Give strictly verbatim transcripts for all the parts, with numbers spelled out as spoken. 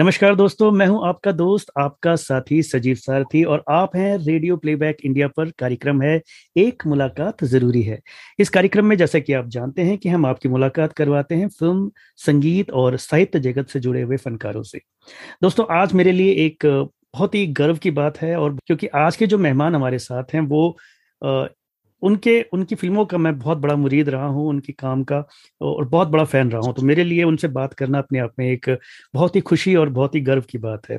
नमस्कार दोस्तों, मैं हूं आपका दोस्त, आपका साथी सजीव सारथी और आप हैं रेडियो प्लेबैक इंडिया पर। कार्यक्रम है एक मुलाकात जरूरी है। इस कार्यक्रम में जैसा कि आप जानते हैं कि हम आपकी मुलाकात करवाते हैं फिल्म, संगीत और साहित्य जगत से जुड़े हुए फनकारों से। दोस्तों, आज मेरे लिए एक बहुत ही गर्व की बात है, और क्योंकि आज के जो मेहमान हमारे साथ हैं वो आ, उनके उनकी फिल्मों का मैं बहुत बड़ा मुरीद रहा हूँ, उनके काम का, और बहुत बड़ा फ़ैन रहा हूँ। तो मेरे लिए उनसे बात करना अपने आप में एक बहुत ही खुशी और बहुत ही गर्व की बात है।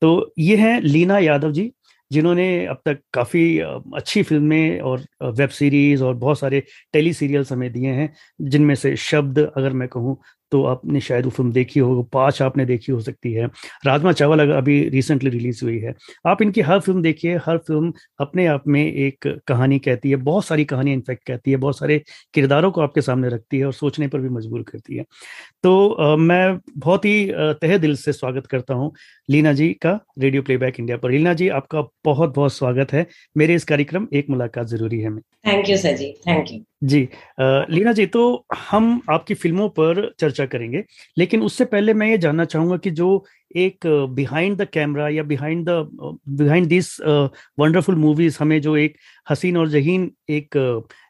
तो ये हैं लीना यादव जी, जिन्होंने अब तक काफ़ी अच्छी फिल्में और वेब सीरीज़ और बहुत सारे टेली सीरियल्स हमें दिए हैं, जिनमें से शब्द अगर मैं कहूँ तो आपने शायद वो फिल्म देखी हो, पाँच आपने देखी हो सकती है, राजमा चावल अगर अभी रिसेंटली रिलीज हुई है। आप इनकी हर फिल्म देखिए, हर फिल्म अपने आप में एक कहानी कहती है, बहुत सारी कहानियाँ इनफैक्ट कहती है, बहुत सारे किरदारों को आपके सामने रखती है और सोचने पर भी मजबूर करती है। तो आ, मैं बहुत ही तहे दिल से स्वागत करता हूँ लीना जी का रेडियो प्लेबैक इंडिया पर। लीना जी, आपका बहुत बहुत स्वागत है मेरे इस कार्यक्रम एक मुलाकात जरूरी है में। Thank you sir ji, thank you ji. Leena ji, तो हम आपकी फिल्मों पर चर्चा करेंगे, लेकिन उससे पहले मैं ये जानना चाहूंगा कि जो एक बिहाइंड द कैमरा या behind the behind this wonderful movies हमें जो एक हसीन और जहीन एक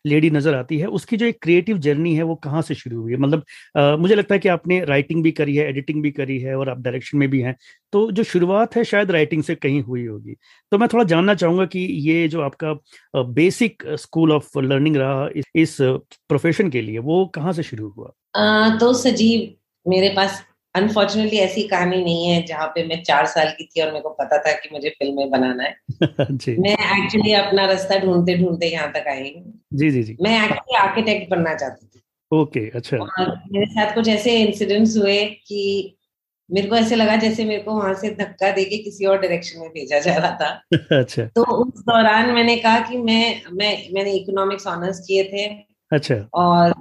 लेडी नजर आती है, उसकी जो एक क्रिएटिव जर्नी है वो कहाँ से शुरू हुई है? मतलब uh, मुझे लगता है कि आपने राइटिंग भी करी है, एडिटिंग भी करी है और आप डायरेक्शन में भी हैं, तो जो शुरुआत है शायद राइटिंग से कहीं हुई होगी। तो मैं थोड़ा जानना चाहूँगा कि ये जो आपका बेसिक स्कूल ऑफ लर्निंग रहा इस प्रोफेशन के लिए, वो कहाँ से शुरू हुआ? uh, तो सजीव, मेरे पास अनफॉर्चुनेटली ऐसी कहानी नहीं है जहाँ पे मैं चार साल की थी और मेरे को पता था कि मुझे फिल्में बनाना है। जी। मैं एक्चुअली अपना रास्ता ढूंढते ढूंढते यहाँ तक आई हूँ। जी जी जी। मैं एक्चुअली आर्किटेक्ट बनना चाहती थी। ओके, अच्छा। और मेरे साथ कुछ ऐसे इंसिडेंट्स हुए कि मेरे को ऐसे लगा जैसे मेरे को वहां से धक्का देके किसी और डायरेक्शन में भेजा जा रहा था। अच्छा। तो उस दौरान मैंने कहा कि मैं मैं मैंने इकोनॉमिक्स ऑनर्स किए थे। अच्छा। और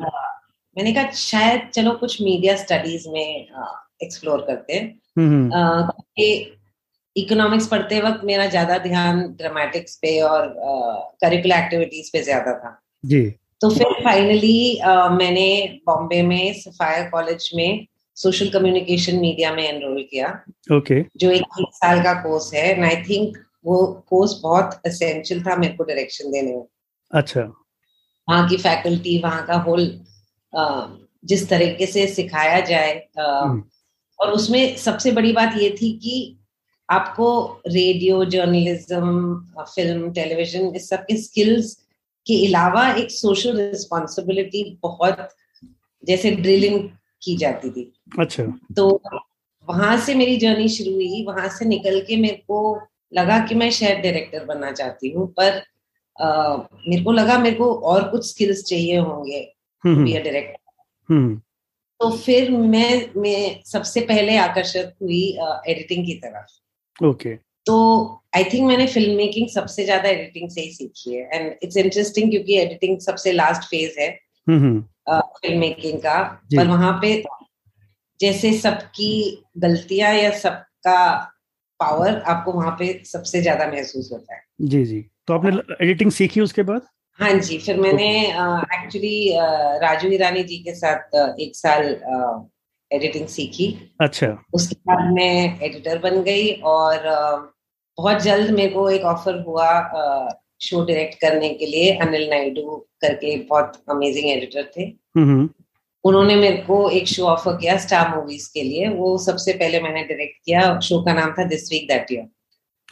मैंने कहा शायद चलो कुछ मीडिया स्टडीज में एक्सप्लोर करते हैं। इकोनॉमिक्स पढ़ते वक्त मेरा ज्यादा ध्यान ड्रामेटिक्स पे और करिकुलर एक्टिविटीज पे ज्यादा था। जी। तो फिर फाइनली मैंने बॉम्बे में सफायर कॉलेज में सोशल कम्युनिकेशन मीडिया में एनरोल किया। ओके। जो एक साल का कोर्स है, एंड आई थिंक वो कोर्स बहुत एसेंशियल था मेरे को डायरेक्शन देने में। अच्छा। वहाँ की फैकल्टी, वहाँ का होल जिस तरीके से सिखाया जाए, और उसमें सबसे बड़ी बात ये थी कि आपको रेडियो जर्नलिज्म, फिल्म, टेलीविजन, इस सब के स्किल्स के अलावा एक सोशल रिस्पॉन्सिबिलिटी बहुत जैसे ड्रिलिंग की जाती थी। अच्छा। तो वहां से मेरी जर्नी शुरू हुई। वहां से निकल के मेरे को लगा कि मैं शायद डायरेक्टर बनना चाहती हूँ, पर आ, मेरे को लगा मेरे को और कुछ स्किल्स चाहिए होंगे बी अ डायरेक्टर। तो फिर मैं मैं सबसे पहले आकर्षित हुई एडिटिंग की तरफ। ओके। तो आई थिंक मैंने फिल्म मेकिंग सबसे ज्यादा एडिटिंग से ही सीखी है, एंड इट्स इंटरेस्टिंग क्योंकि एडिटिंग सबसे लास्ट फेज है फिल्म मेकिंग का, पर वहां पे जैसे सबकी गलतियां या सबका पावर आपको वहां पे सबसे ज्यादा महसूस होता है। जी जी। तो आपने एडिटिंग सीखी उसके बाद? हाँ जी। फिर मैंने actually uh, uh, Raju Hirani ji के साथ uh, एक साल एडिटिंग uh, सीखी। अच्छा। उसके बाद मैं एडिटर बन गई, और uh, बहुत जल्द मेरे को एक ऑफर हुआ uh, शो डायरेक्ट करने के लिए। अनिल नायडू करके बहुत अमेजिंग एडिटर थे। mm-hmm. उन्होंने मेरे को एक शो ऑफर किया स्टार मूवीज के लिए। वो सबसे पहले मैंने डायरेक्ट किया। शो का नाम था this week that year.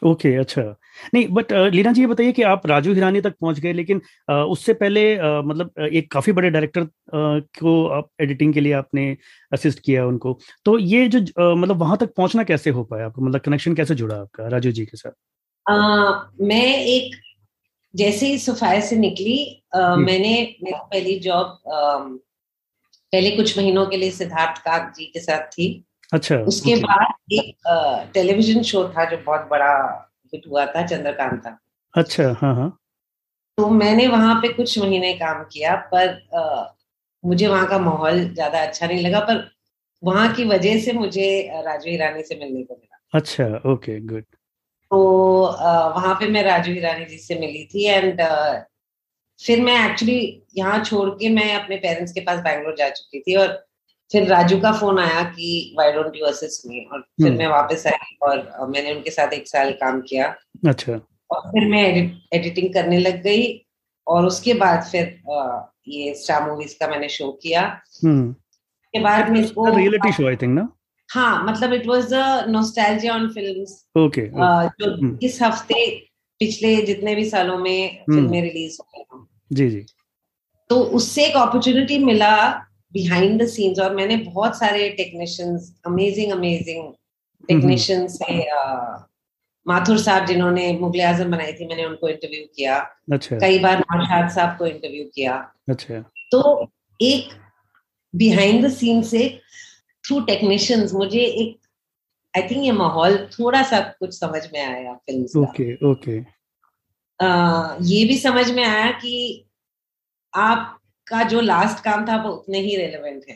Okay okay, अच्छा। नहीं, बट लीना जी, ये बताइए कि आप राजू हिरानी तक पहुंच गए, लेकिन आ, उससे पहले आ, मतलब एक काफ़ी बड़े डायरेक्टर को आप एडिटिंग के लिए आपने असिस्ट किया उनको, तो ये जो आ, मतलब वहां तक पहुंचना कैसे हो पाया आपको? मतलब कनेक्शन कैसे जुड़ा आपका राजू जी के साथ? आ, मैं एक जैसे ही सफाया से निकली, आ, मैंने मेरी पहली जॉब पहले कुछ महीनों के लिए सिद्धार्थ काक जी के साथ थी। अच्छा। उसके okay. बाद एक टेलीविजन शो था जो बहुत बड़ा हिट हुआ था, चंद्रकांता। अच्छा। हाँ हाँ। तो मैंने वहाँ पे कुछ महीने काम किया, पर आ, मुझे वहाँ का माहौल ज्यादा अच्छा नहीं लगा, पर वहाँ की वजह से मुझे राजू हिरानी से मिलने को मिला। अच्छा, ओके, गुड। तो आ, वहाँ पे मैं राजू हिरानी जी से मिली थी, एंड फिर मैं एक्चुअली यहाँ छोड़ के मैं अपने पेरेंट्स के पास बैंगलोर जा चुकी थी, और फिर राजू का फोन आया कि why don't you assist me, और फिर मैं वापस आई और मैंने उनके साथ एक साल काम किया. अच्छा. और फिर मैं एडिट, एडिटिंग करने लग गई और उसके बाद फिर ये स्टार मूवीज का मैंने शो किया. के बाद में इसको रियलिटी शो आई थिंक ना. हाँ, मतलब it was a nostalgia on films. Okay. जो इस हफ्ते पिछले जितने भी सालों में फिल्में रिलीज हुई. जी जी. तो उससे एक अपॉर्चुनिटी मिला बिहाइंड द सीन्स, और मैंने बहुत सारे टेक्नीशियंस, अमेजिंग अमेजिंग टेक्नीशियंस से, माथुर साहब जिन्होंने मुगले आजम बनाई थी, मैंने उनको इंटरव्यू किया. अच्छा. कई बार नौशाद साहब को इंटरव्यू किया. अच्छा. तो एक बिहाइंड द सीन से थ्रू टेक्नीशियंस मुझे एक, आई थिंक ये माहौल थोड़ा सा कुछ समझ में आया फिल्म का. Okay okay. ये भी समझ में आया कि आप का जो लास्ट काम था वो उतने ही रेलेवेंट है.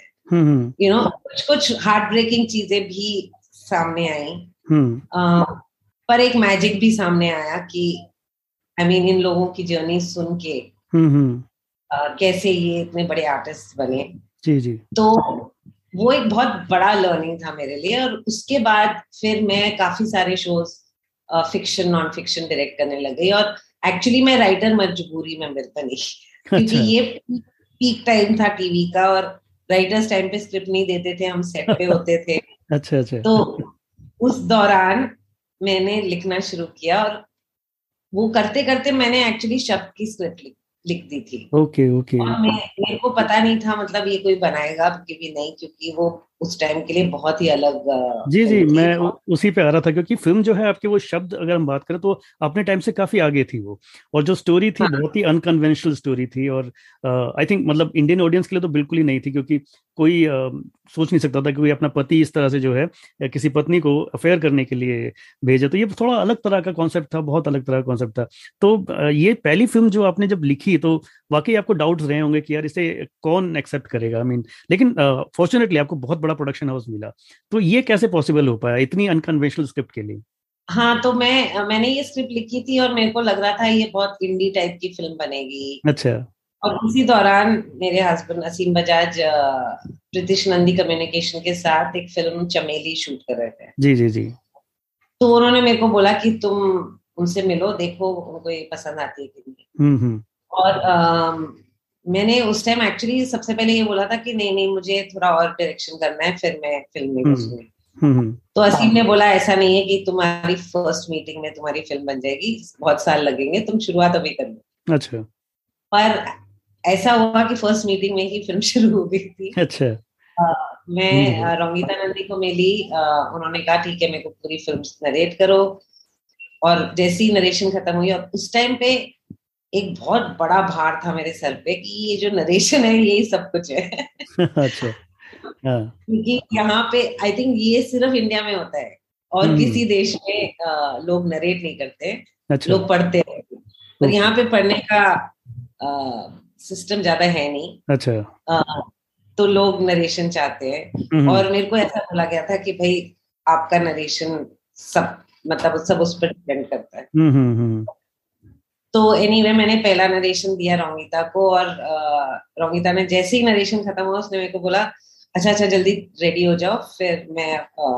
यू नो, कुछ कुछ हार्ट ब्रेकिंग चीजें भी सामने आई, पर एक मैजिक भी सामने आया कि आई मीन इन लोगों की जर्नी सुन के कैसे ये इतने बड़े आर्टिस्ट बने. जी जी. तो वो एक बहुत बड़ा लर्निंग था मेरे लिए. और उसके बाद फिर मैं काफी सारे shows fiction non fiction direct करने लग गई, और एक्चुअली मैं राइटर मजबूरी में बनी. अच्छा. क्योंकि ये पीक टाइम था टीवी का, और राइटर्स टाइम पे स्क्रिप्ट नहीं देते थे, हम सेट पे होते थे. अच्छा अच्छा. तो उस दौरान मैंने लिखना शुरू किया, और वो करते करते मैंने एक्चुअली शब्द की स्क्रिप्ट लिख, लिख दी थी. Okay okay. और मैं, मेरे को पता नहीं था मतलब ये कोई बनाएगा कि नहीं, क्योंकि वो उस टाइम के लिए बहुत ही अलग. जी जी. मैं उसी पे आ रहा था, क्योंकि फिल्म जो है आपके, वो शब्द अगर हम बात करें तो अपने टाइम से काफी आगे थी वो, और जो स्टोरी थी बहुत ही अनकन्वेंशनल स्टोरी थी, और आई थिंक मतलब इंडियन ऑडियंस के लिए तो बिल्कुल ही नहीं थी, क्योंकि कोई आ, सोच नहीं सकता था कि कोई अपना पति इस तरह से जो है किसी पत्नी को अफेयर करने के लिए भेजे. तो ये थोड़ा अलग तरह का कॉन्सेप्ट था, बहुत अलग तरह का कॉन्सेप्ट था. तो ये पहली फिल्म जो आपने जब लिखी, तो वाकई आपको डाउट्स रहे होंगे कि यार इसे कौन एक्सेप्ट करेगा, आई मीन, लेकिन फॉर्चुनेटली आपको बहुत बड़ा प्रोडक्शन हाउस मिला. तो ये कैसे पॉसिबल हो पाया इतनी अनकन्वेंशनल स्क्रिप्ट के लिए? हाँ, तो मैं मैंने ये स्क्रिप्ट लिखी थी, और मेरे को लग रहा था ये बहुत इंडी टाइप की फिल्म बनेगी. अच्छा. और उसी दौरान मेरे हस्बैंड असीम बजाज प्रितिश नंदी कम्युनिकेशन के साथ एक फिल्म चमेली शूट कर रहे थे. जी जी जी. तो उन्होंने मेरे को बोला कि तुम उनसे मिलो, देखो उनको ये पसंद आती है कि नहीं. और आ, मैंने उस टाइम एक्चुअली सबसे पहले ये बोला था कि नहीं नहीं मुझे थोड़ा और डायरेक्शन करना है, फिर मैं फिल्म में घुसूंगी. तो असीम ने बोला ऐसा नहीं है कि तुम्हारी फर्स्ट मीटिंग में तुम्हारी फिल्म बन जाएगी, बहुत साल लगेंगे, तुम शुरुआत अभी कर लो. अच्छा. पर ऐसा हुआ कि फर्स्ट मीटिंग में ही फिल्म शुरू हो गई थी. अच्छा. आ, मैं रोमिता नंदी को मिली, उन्होंने कहा ठीक है मेरे को पूरी फिल्म नरेट करो, और जैसे ही नरेशन खत्म हुई, और उस टाइम पे एक बहुत बड़ा भार था मेरे सर पे कि ये जो नरेशन है यही सब कुछ है. अच्छा. क्योंकि यहाँ पे आई थिंक ये सिर्फ इंडिया में होता है, और किसी देश में लोग नरेट नहीं करते. अच्छा. लोग पढ़ते हैं, पर यहाँ पे पढ़ने का सिस्टम ज्यादा है नहीं. अच्छा. आ, तो लोग नरेशन चाहते हैं, और मेरे को ऐसा बोला गया था कि भाई आपका नरेशन सब मतलब सब उस पर डिपेंड करता है. तो एनीवे anyway, मैंने पहला नरेशन दिया रोमिता को, और रोमिता ने जैसे ही नरेशन खत्म हुआ उसने मेरे को बोला अच्छा अच्छा जल्दी रेडी हो जाओ, फिर मैं आ,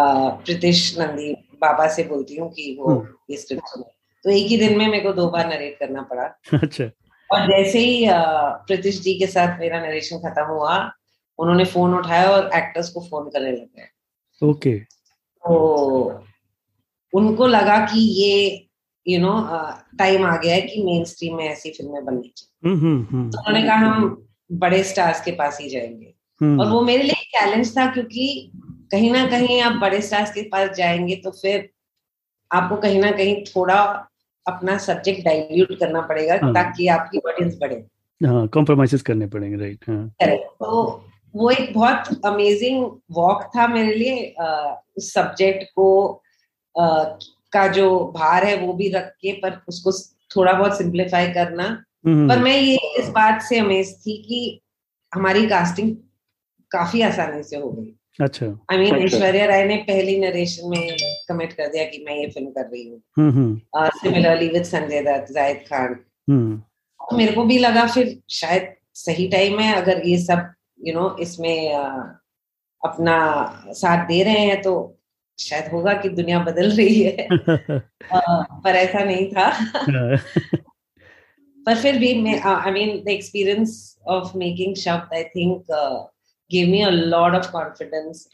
आ, प्रितिश नंदी बाबा से बोलती हूँ कि वो ये स्क्रिप्ट सुने. तो एक ही दिन में मेरे को दो बार नरेट करना पड़ा. अच्छा. और जैसे ही प्रितिश जी के साथ मेरा नरेशन खत्म हुआ, उन्होंने फोन उठाया और एक्टर्स को फोन करने लग गए. ओके. तो उनको लगा कि ये यू नो टाइम आ गया है कि मेन स्ट्रीम में ऐसी फिल्में बननी चाहिए. तो उन्होंने कहा हम बड़े स्टार्स के पास ही जाएंगे, और वो मेरे लिए चैलेंज था, क्योंकि कहीं ना कहीं आप बड़े स्टार्स के पास जाएंगे तो फिर आपको कहीं ना कहीं थोड़ा अपना सब्जेक्ट डाइल्यूट करना पड़ेगा ताकि आपकी ऑडियंस बढ़े. हाँ, कॉम्प्रोमाइजेस करने पड़ेंगे. राइट. करेक्ट. तो वो एक बहुत अमेजिंग वॉक था मेरे लिए, उस सब्जेक्ट को का जो भार है वो भी रख के, पर उसको थोड़ा बहुत सिंप्लीफाई करना. पर मैं ये इस बात से अमेज थी कि हमारी कास्टिंग काफी आसानी से हो गई. अच्छा. आई मीन ऐश्वर्या राय ने पहली नरेशन में कमिट कर दिया कि मैं ये फिल्म कर रही हूँ. Similarly with Sanjay Dutt, Zayed Khan. मेरे को भी लगा फिर शायद सही टाइम है, अगर ये सब यू नो इसमें अपना साथ दे रहे हैं, तो शायद होगा कि दुनिया बदल रही है पर ऐसा नहीं था पर फिर भी मैं I mean the experience of making Shabd I think give me a lot of confidence.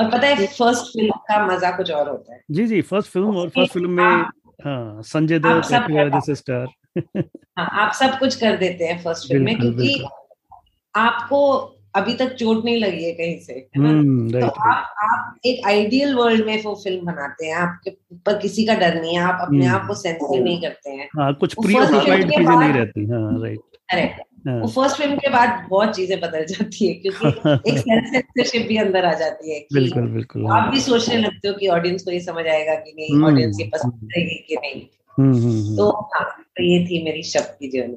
और पता है फर्स्ट फिल्म का मजा कुछ और होता है। जी जी फर्स्ट फिल्म और फर्स्ट फिल्म में हाँ संजय दत्त स्टार हाँ आप सब कुछ कर देते हैं फर्स्ट फिल्म में, क्योंकि आपको अभी तक चोट नहीं लगी है कहीं से, है ना? तो आप आप एक आइडियल वर्ल्ड में वो फिल्म बनाते हैं, आपके ऊपर किसी का डर नहीं है, आप अपने आप को सेंसिटिव नहीं करते हैं। हाँ, कुछ प्रीऑक्युपाइड चीजें नहीं रहती। हाँ राइट करेक्ट। वो फर्स्ट फिल्म के बाद बहुत चीजें बदल जाती है, क्योंकि एक सेल्फ सेंसरशिप भी अंदर आ जाती है। बिल्कुल बिल्कुल। आप भी सोचने लगते हो कि ऑडियंस को ये समझ आएगा कि नहीं, ऑडियंस ये पसंद करेगी कि नहीं। तो हाँ, ये थी मेरी शब्द की जर्नी।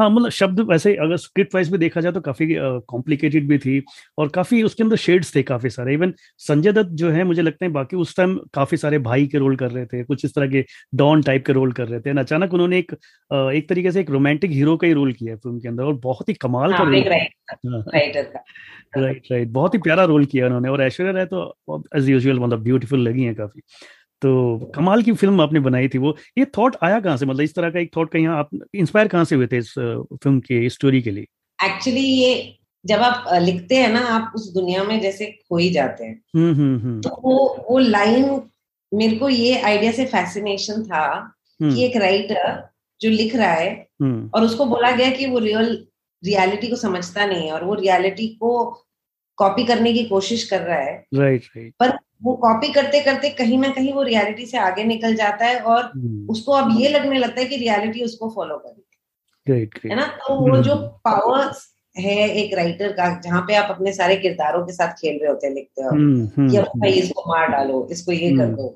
हाँ मतलब शब्द वैसे अगर स्क्रिप्ट वाइज में देखा जाए तो काफी कॉम्प्लिकेटेड uh, भी थी और काफी उसके अंदर शेड्स थे काफी सारे। इवन संजय दत्त जो है मुझे लगता है बाकी उस टाइम काफी सारे भाई के रोल कर रहे थे, कुछ इस तरह के डॉन टाइप के रोल कर रहे थे, और अचानक उन्होंने एक uh, एक तरीके से एक रोमांटिक हीरो का ही रोल किया फिल्म के अंदर और बहुत ही कमाल हाँ, का राइट राइट राइट बहुत ही प्यारा रोल किया उन्होंने। और ऐश्वर्या राय तो एज यूजुअल मतलब ब्यूटीफुल लगी है काफी। तो कमाल की फिल्म आपने बनाई थी। वो ये थॉट आया कहाँ से, मतलब इस तरह का एक थॉट कहीं आप इंस्पायर कहाँ से हुए थे इस फिल्म के स्टोरी के लिए? एक्चुअली ये जब आप लिखते हैं ना, आप उस दुनिया में जैसे खो ही जाते हैं। हम्म हम्म। तो वो वो लाइन मेरे को ये आइडिया से फैसिनेशन था कि एक राइटर जो लिख रहा है और उसको बोला गया कि वो रियल रियलिटी को समझता नहीं है और वो रियलिटी को कॉपी करने की कोशिश कर रहा है। Right right. पर वो कॉपी करते करते कहीं ना कहीं वो रियलिटी से आगे निकल जाता है और उसको अब ये लगने लगता है कि रियलिटी उसको फॉलो करेगी, है ना? तो वो जो पावर है एक राइटर का, जहाँ पे आप अपने सारे किरदारों के साथ खेल रहे होते हैं लिखते हो कि अब भाई इसको मार डालो, इसको ये कर दो,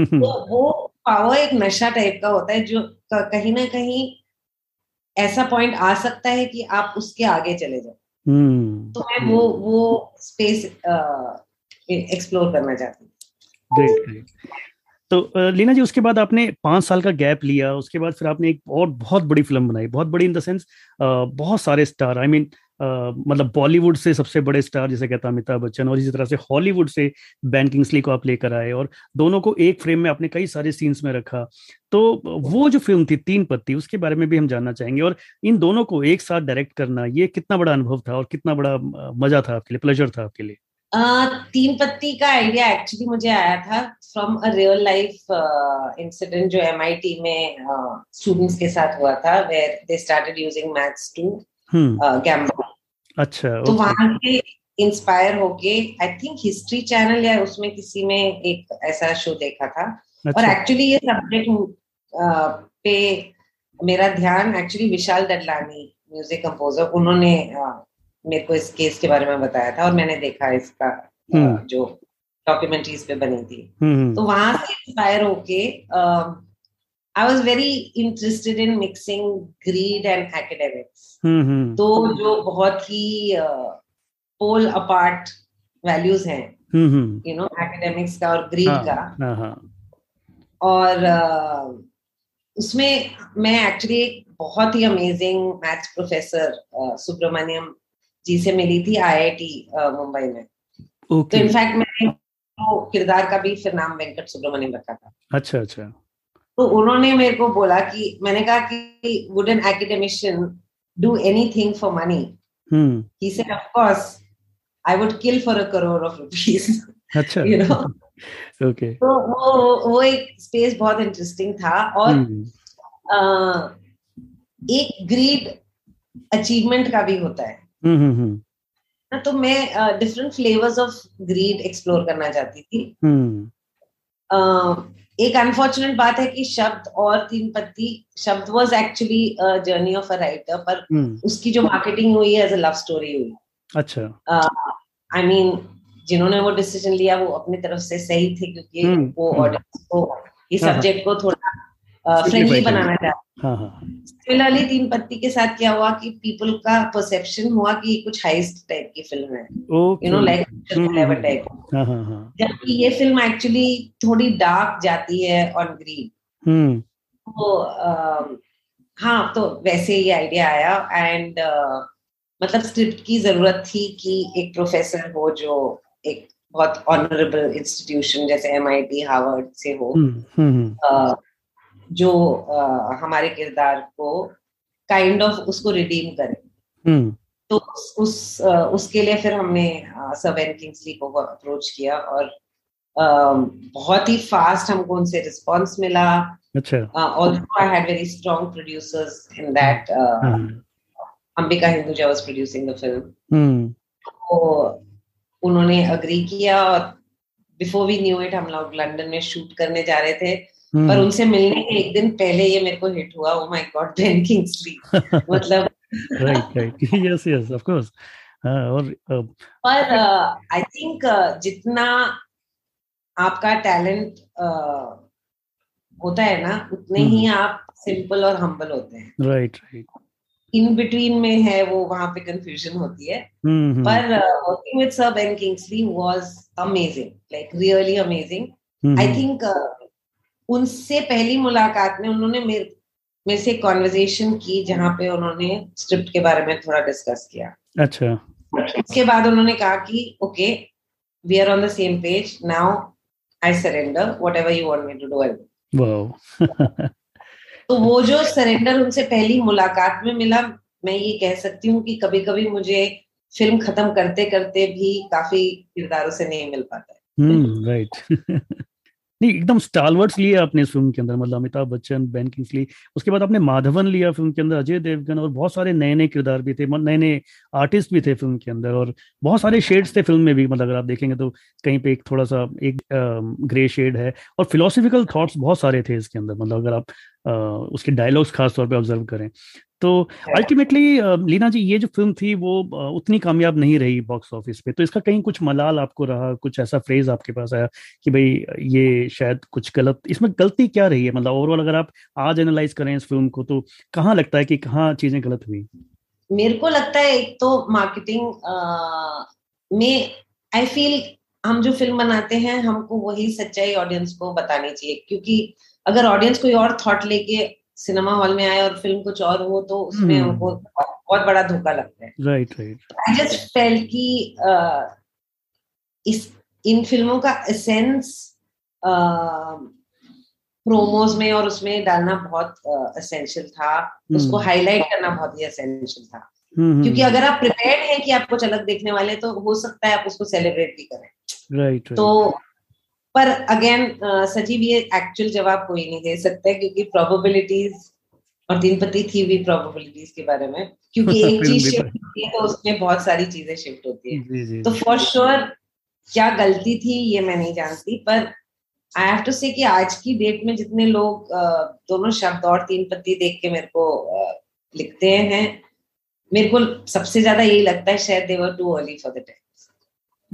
तो वो पावर एक नशा टाइप का होता है जो कहीं ना कहीं ऐसा पॉइंट आ सकता है कि आप उसके आगे चले जाओ। तो मैं वो वो स्पेस एक्सप्लोर करना चाहती हूँ। Great great. तो लीना जी उसके बाद आपने पांच साल का गैप लिया, उसके बाद फिर आपने एक और बहुत बड़ी फिल्म बनाई, बहुत बड़ी इन द सेंस बहुत सारे star I I mean mean, Uh, मतलब बॉलीवुड से सबसे बड़े स्टार जिसे कहता है अमिताभ बच्चन, और इसी तरह से हॉलीवुड से बेन किंग्सली को आप लेकर आए और दोनों को एक फ्रेम में आपने कई सारे सीन्स में रखा। तो वो जो फिल्म थी तीन पत्ती, उसके बारे में भी हम जानना चाहेंगे, और इन दोनों को एक साथ डायरेक्ट करना ये कितना बड़ा अनुभव था और कितना बड़ा मजा था आपके लिए, प्लेजर था आपके लिए? uh, तीन पत्ती का आइडिया एक्चुअली मुझे आया था from a real life incident जो एम आई टी में स्टूडेंट्स uh, के साथ हुआ था, where they started using maths to gamble. अच्छा। तो वहां से इंस्पायर होके आई थिंक हिस्ट्री चैनल या उसमें किसी में एक ऐसा शो देखा था। अच्छा। और एक्चुअली ये सब्जेक्ट पे मेरा ध्यान actually Vishal Dadlani music composer, उन्होंने मेरे को इस केस के बारे में बताया था और मैंने देखा इसका जो डॉक्यूमेंट्रीज पे बनी थी। तो वहां से इंस्पायर होके I was very interested in mixing greed and academics. हम्म। तो जो बहुत ही पोल अपार्ट वैल्यूज हैं, यू नो, academics का और greed हाँ, का हाँ, हाँ. और uh, उसमें मैं एक्चुअली एक बहुत ही amazing maths professor Subramaniam ji से मिली थी I I T uh, Mumbai में। okay. तो इनफैक्ट मैंने तो किरदार का भी फिर नाम वेंकट सुब्रमण्यम रखा था। अच्छा अच्छा। तो उन्होंने मेरे को बोला कि, मैंने कहा कि would an academician do anything for money? Hmm. He said, of course, I would kill for a crore of rupees. अच्छा। you know? Okay. तो वो वो एक स्पेस बहुत इंटरेस्टिंग था और hmm. uh, एक ग्रीड अचीवमेंट का भी होता है। hmm. तो मैं different flavours of greed explore करना चाहती थी। hmm. uh, एक अनफॉर्चुनेट बात है कि शब्द और तीन पत्ती, शब्द was actually journey of a writer, पर उसकी जो मार्केटिंग हुई है एज अ लव स्टोरी हुई। अच्छा। आई मीन जिन्होंने वो डिसीजन लिया वो अपनी तरफ से सही थे, क्योंकि वो ऑडियंस को इस सब्जेक्ट को थोड़ा फ्रेंडली बनाना चाहते हैं। सिमिलरली तीन पत्ती के साथ क्या हुआ कि पीपल का परसेप्शन हुआ कि कुछ हाइस्ट टाइप की फिल्म है, यू नो लाइक टाइप, जबकि ये फिल्म एक्चुअली थोड़ी डार्क जाती है ऑन ग्रीन। तो हाँ, तो वैसे ये आइडिया आया एंड मतलब स्क्रिप्ट की जरूरत थी कि एक प्रोफेसर हो जो एक बहुत ऑनरेबल इंस्टीट्यूशन जैसे एमआईटी हार्वर्ड से हो, uh, जो uh, हमारे किरदार को काइंड kind ऑफ of उसको रिडीम करे. तो उस, उस uh, उसके लिए फिर हमने सर बेन किंग्सली को अप्रोच किया और uh, बहुत ही फास्ट हमको उनसे रिस्पॉन्स मिला. Also I had very strong producers in that. Ambika Hinduja was producing the film. तो उन्होंने एग्री किया और बिफोर वी न्यू इट हम लोग लंदन में शूट करने जा रहे थे. hmm. पर उनसे मिलने के एक दिन पहले ये मेरे को हिट हुआ, oh my God Ben Kingsley. मतलब right right yes yes of course. और पर आई थिंक जितना आपका टैलेंट uh, होता है ना उतने hmm. ही आप सिंपल और हम्बल होते हैं. Right right, right right. In between में है वो, वहां पे कंफ्यूजन होती है. mm-hmm. पर working with sir Ben Kingsley was amazing, like really amazing. I think उनसे पहली मुलाकात में उन्होंने मेरे मेरे से कॉन्वर्सेशन की जहाँ पे उन्होंने स्क्रिप्ट के बारे में थोड़ा डिस्कस किया. अच्छा. उसके बाद उन्होंने कहा कि okay we are on the same page now, I surrender whatever you want me to do. Wow. तो वो जो सरेंडर उनसे पहली मुलाकात में मिला, मैं ये कह सकती हूँ कि कभी कभी मुझे फिल्म खत्म करते करते भी काफी किरदारों से नहीं मिल पाता है. Hmm right. नहीं, एकदम स्टारवर्ड्स लिया आपने इस फिल्म के अंदर, मतलब अमिताभ बच्चन, बेन किंग्सली, उसके बाद आपने माधवन लिया फिल्म के अंदर, अजय देवगन, और बहुत सारे नए नए किरदार भी थे, नए नए आर्टिस्ट भी थे फिल्म के अंदर, और बहुत सारे शेड्स थे फिल्म में भी. मतलब अगर आप देखेंगे तो कहीं पे एक थोड़ा सा एक ग्रे शेड है, और फिलोसफिकल थॉट्स बहुत सारे थे इसके अंदर. मतलब अगर आप आ, उसके डायलॉग्स खास तौर पे ऑब्जर्व करें तो अल्टीमेटली लीना जी ये जो फिल्म थी वो उतनी कामयाब नहीं रही बॉक्स ऑफिस पे. तो इसका कहीं कुछ मलाल आपको रहा, कुछ ऐसा फ्रेज आपके पास आया कि भाई ये शायद कुछ गलत, इसमें गलती क्या रही है? मतलब ओवरऑल अगर आप आज एनालाइज करें इस फिल्म को तो कहाँ लगता है कि कहाँ चीजें गलत हुई? मेरे को लगता है एक तो मार्केटिंग में, आई फील हम जो फिल्म बनाते हैं हमको वही सच्चाई ऑडियंस को बतानी चाहिए, क्योंकि अगर ऑडियंस कोई और थॉट लेके सिनेमा हॉल में आए और फिल्म कुछ और हो तो उसमें hmm. उनको बहुत बड़ा धोखा लगता है. Right right. I just felt कि uh, इस इन फिल्मों का एसेंस प्रोमोज uh, में और उसमें डालना बहुत एसेंशियल uh, था. hmm. उसको हाईलाइट करना बहुत ही एसेंशियल था. hmm. क्योंकि अगर आप प्रिपेयर्ड हैं कि आप कुछ अलग देखने वाले तो हो सकता है आप उसको सेलिब्रेट भी करें. राइट right, तो right. पर अगेन सजीव ये एक्चुअल जवाब कोई नहीं दे सकता है, क्योंकि प्रोबेबिलिटीज और तीन पत्ती थी भी प्रोबेबिलिटीज के बारे में, क्योंकि एक चीज शिफ्ट होती है तो उसमें बहुत सारी चीजें शिफ्ट होती है. तो फॉर श्योर sure, क्या गलती थी ये मैं नहीं जानती, पर आई हैव टू से कि आज की डेट में जितने लोग दोनों शब्द और तीन पत्ती देख के मेरे को लिखते हैं, मेरे को सबसे ज्यादा यही लगता है शायद they were too early for the time.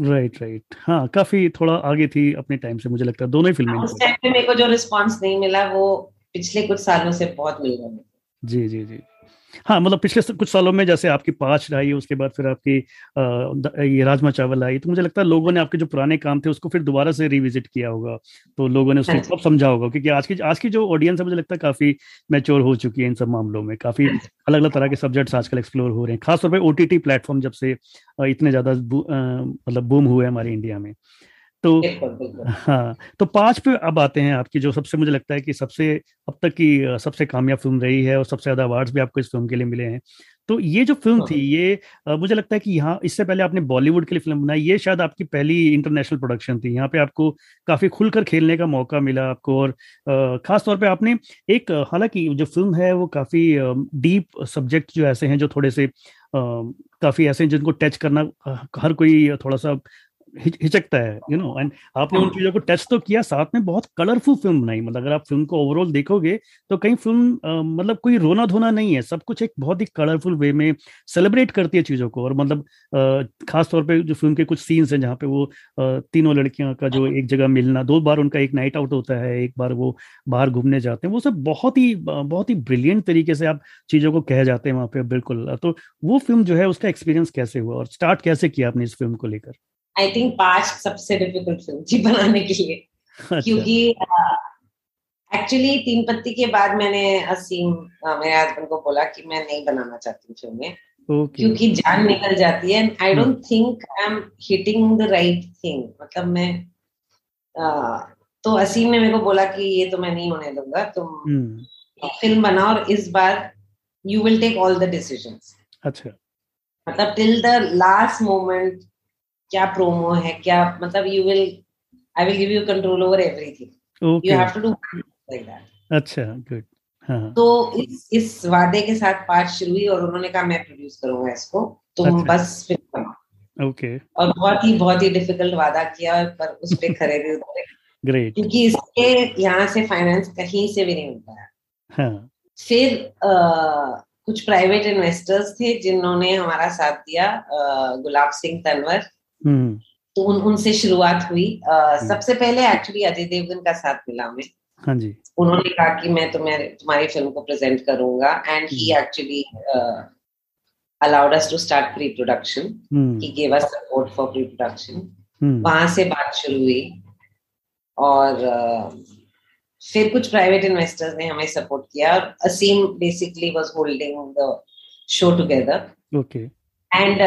Right right. हाँ, काफी थोड़ा आगे थी अपने टाइम से मुझे लगता है दोनों ही फिल्में. उस टाइम पे मेरे को जो रिस्पांस नहीं मिला वो पिछले कुछ सालों से बहुत मिल रहा है. जी जी जी हाँ. मतलब पिछले कुछ सालों में जैसे आपकी पार्च्ड आई, उसके बाद फिर आपकी आ, ये राजमा चावल आई, तो मुझे लगता है लोगों ने आपके जो पुराने काम थे उसको फिर दोबारा से रिविजिट किया होगा, तो लोगों ने उसको हाँ. सब समझा होगा, क्योंकि आज की आज की जो ऑडियंस है मुझे लगता है काफी मैच्योर हो चुकी है इन सब मामलों में. काफी अलग अलग तरह के सब्जेक्ट्स आजकल एक्सप्लोर हो रहे हैं, खासतौर पर ओटीटी प्लेटफॉर्म जब से इतने ज्यादा मतलब बूम हुए हमारे इंडिया में. तो हाँ, तो पांच पे अब आते हैं, आपकी जो सबसे मुझे लगता है कि सबसे अब तक की सबसे कामयाब फिल्म रही है और सबसे ज्यादा अवार्ड्स भी आपको इस फिल्म के लिए मिले हैं. तो ये जो फिल्म थी ये मुझे लगता है कि यहाँ इससे पहले आपने बॉलीवुड के लिए फिल्म बनाई, ये शायद आपकी पहली इंटरनेशनल प्रोडक्शन थी. यहाँ पे आपको काफी खुलकर खेलने का मौका मिला आपको, और खास तौर पे आपने एक, हालांकि जो फिल्म है वो काफी डीप सब्जेक्ट जो ऐसे हैं जो थोड़े से काफी ऐसे हैं जिनको टच करना हर कोई थोड़ा सा हिचकता है, यू नो, एंड आपने उन चीजों को टच तो किया, साथ में बहुत कलरफुल फिल्म बनाई. मतलब अगर आप फिल्म को ओवरऑल देखोगे तो कहीं फिल्म आ, मतलब कोई रोना धोना नहीं है, सब कुछ एक बहुत ही कलरफुल वे में सेलिब्रेट करती है चीजों को. और मतलब आ, खास तौर पे जो फिल्म के कुछ सीन्स हैं जहाँ पे वो आ, तीनों लड़कियों का जो एक जगह मिलना, दो बार उनका एक नाइट आउट होता है, एक बार वो बाहर घूमने जाते हैं, वो सब बहुत ही बहुत ही ब्रिलियंट तरीके से आप चीजों को कह जाते हैं वहाँ पे. बिल्कुल. तो वो फिल्म जो है उसका एक्सपीरियंस कैसे हुआ और स्टार्ट कैसे किया आपने इस फिल्म को लेकर? आई थिंक पास्ट सबसे डिफिकल्ट फिल्म थी बनाने के लिए. अच्छा. क्योंकि एक्चुअली uh, तीन पत्ती के बाद मैंने असीम uh, मेरे हस्बैंड को बोला कि मैं नहीं बनाना चाहती फिल्में. Okay. क्योंकि जान निकल जाती है. I don't think I am hitting the right thing. मतलब मैं आ, तो असीम ने मेरे को बोला कि ये तो मैं नहीं होने दूंगा, तुम एक फिल्म बनाओ और इस बार you will take all the decisions. अच्छा, मतलब टिल द लास्ट मोमेंट क्या प्रोमो है, क्या मतलब you will I will give you control over everything. You have to do like that. अच्छा, गुड. हाँ. तो इस इस वादे के साथ पार्ट शुरू हुई और उन्होंने कहा मैं प्रोड्यूस करूंगा इसको, तुम बस फिल्म बनाओ. ओके. और बहुत ही बहुत ही डिफिकल्ट वादा किया पर उस पे खरे भी उतरे. ग्रेट. क्योंकि इसके यहाँ से फाइनेंस कहीं से भी नहीं होता है. हाँ. फिर आ, कुछ प्राइवेट इन्वेस्टर्स थे जिन्होंने हमारा साथ दिया. आ, गुलाब सिंह तनवर. हम्म. तो उन, उनसे शुरुआत हुई. आ, सबसे पहले एक्चुअली अजय देवगन का साथ मिला हमें. हाँ जी. उन्होंने कहा कि मैं तुम्हें तुम्हारी फिल्म को प्रेजेंट करूंगा and he actually allowed us to start pre production. He gave us support for pre production. वहां से बात शुरू हुई और uh, फिर कुछ प्राइवेट इन्वेस्टर्स ने हमें सपोर्ट किया और Aseem basically was holding the show together. Okay. And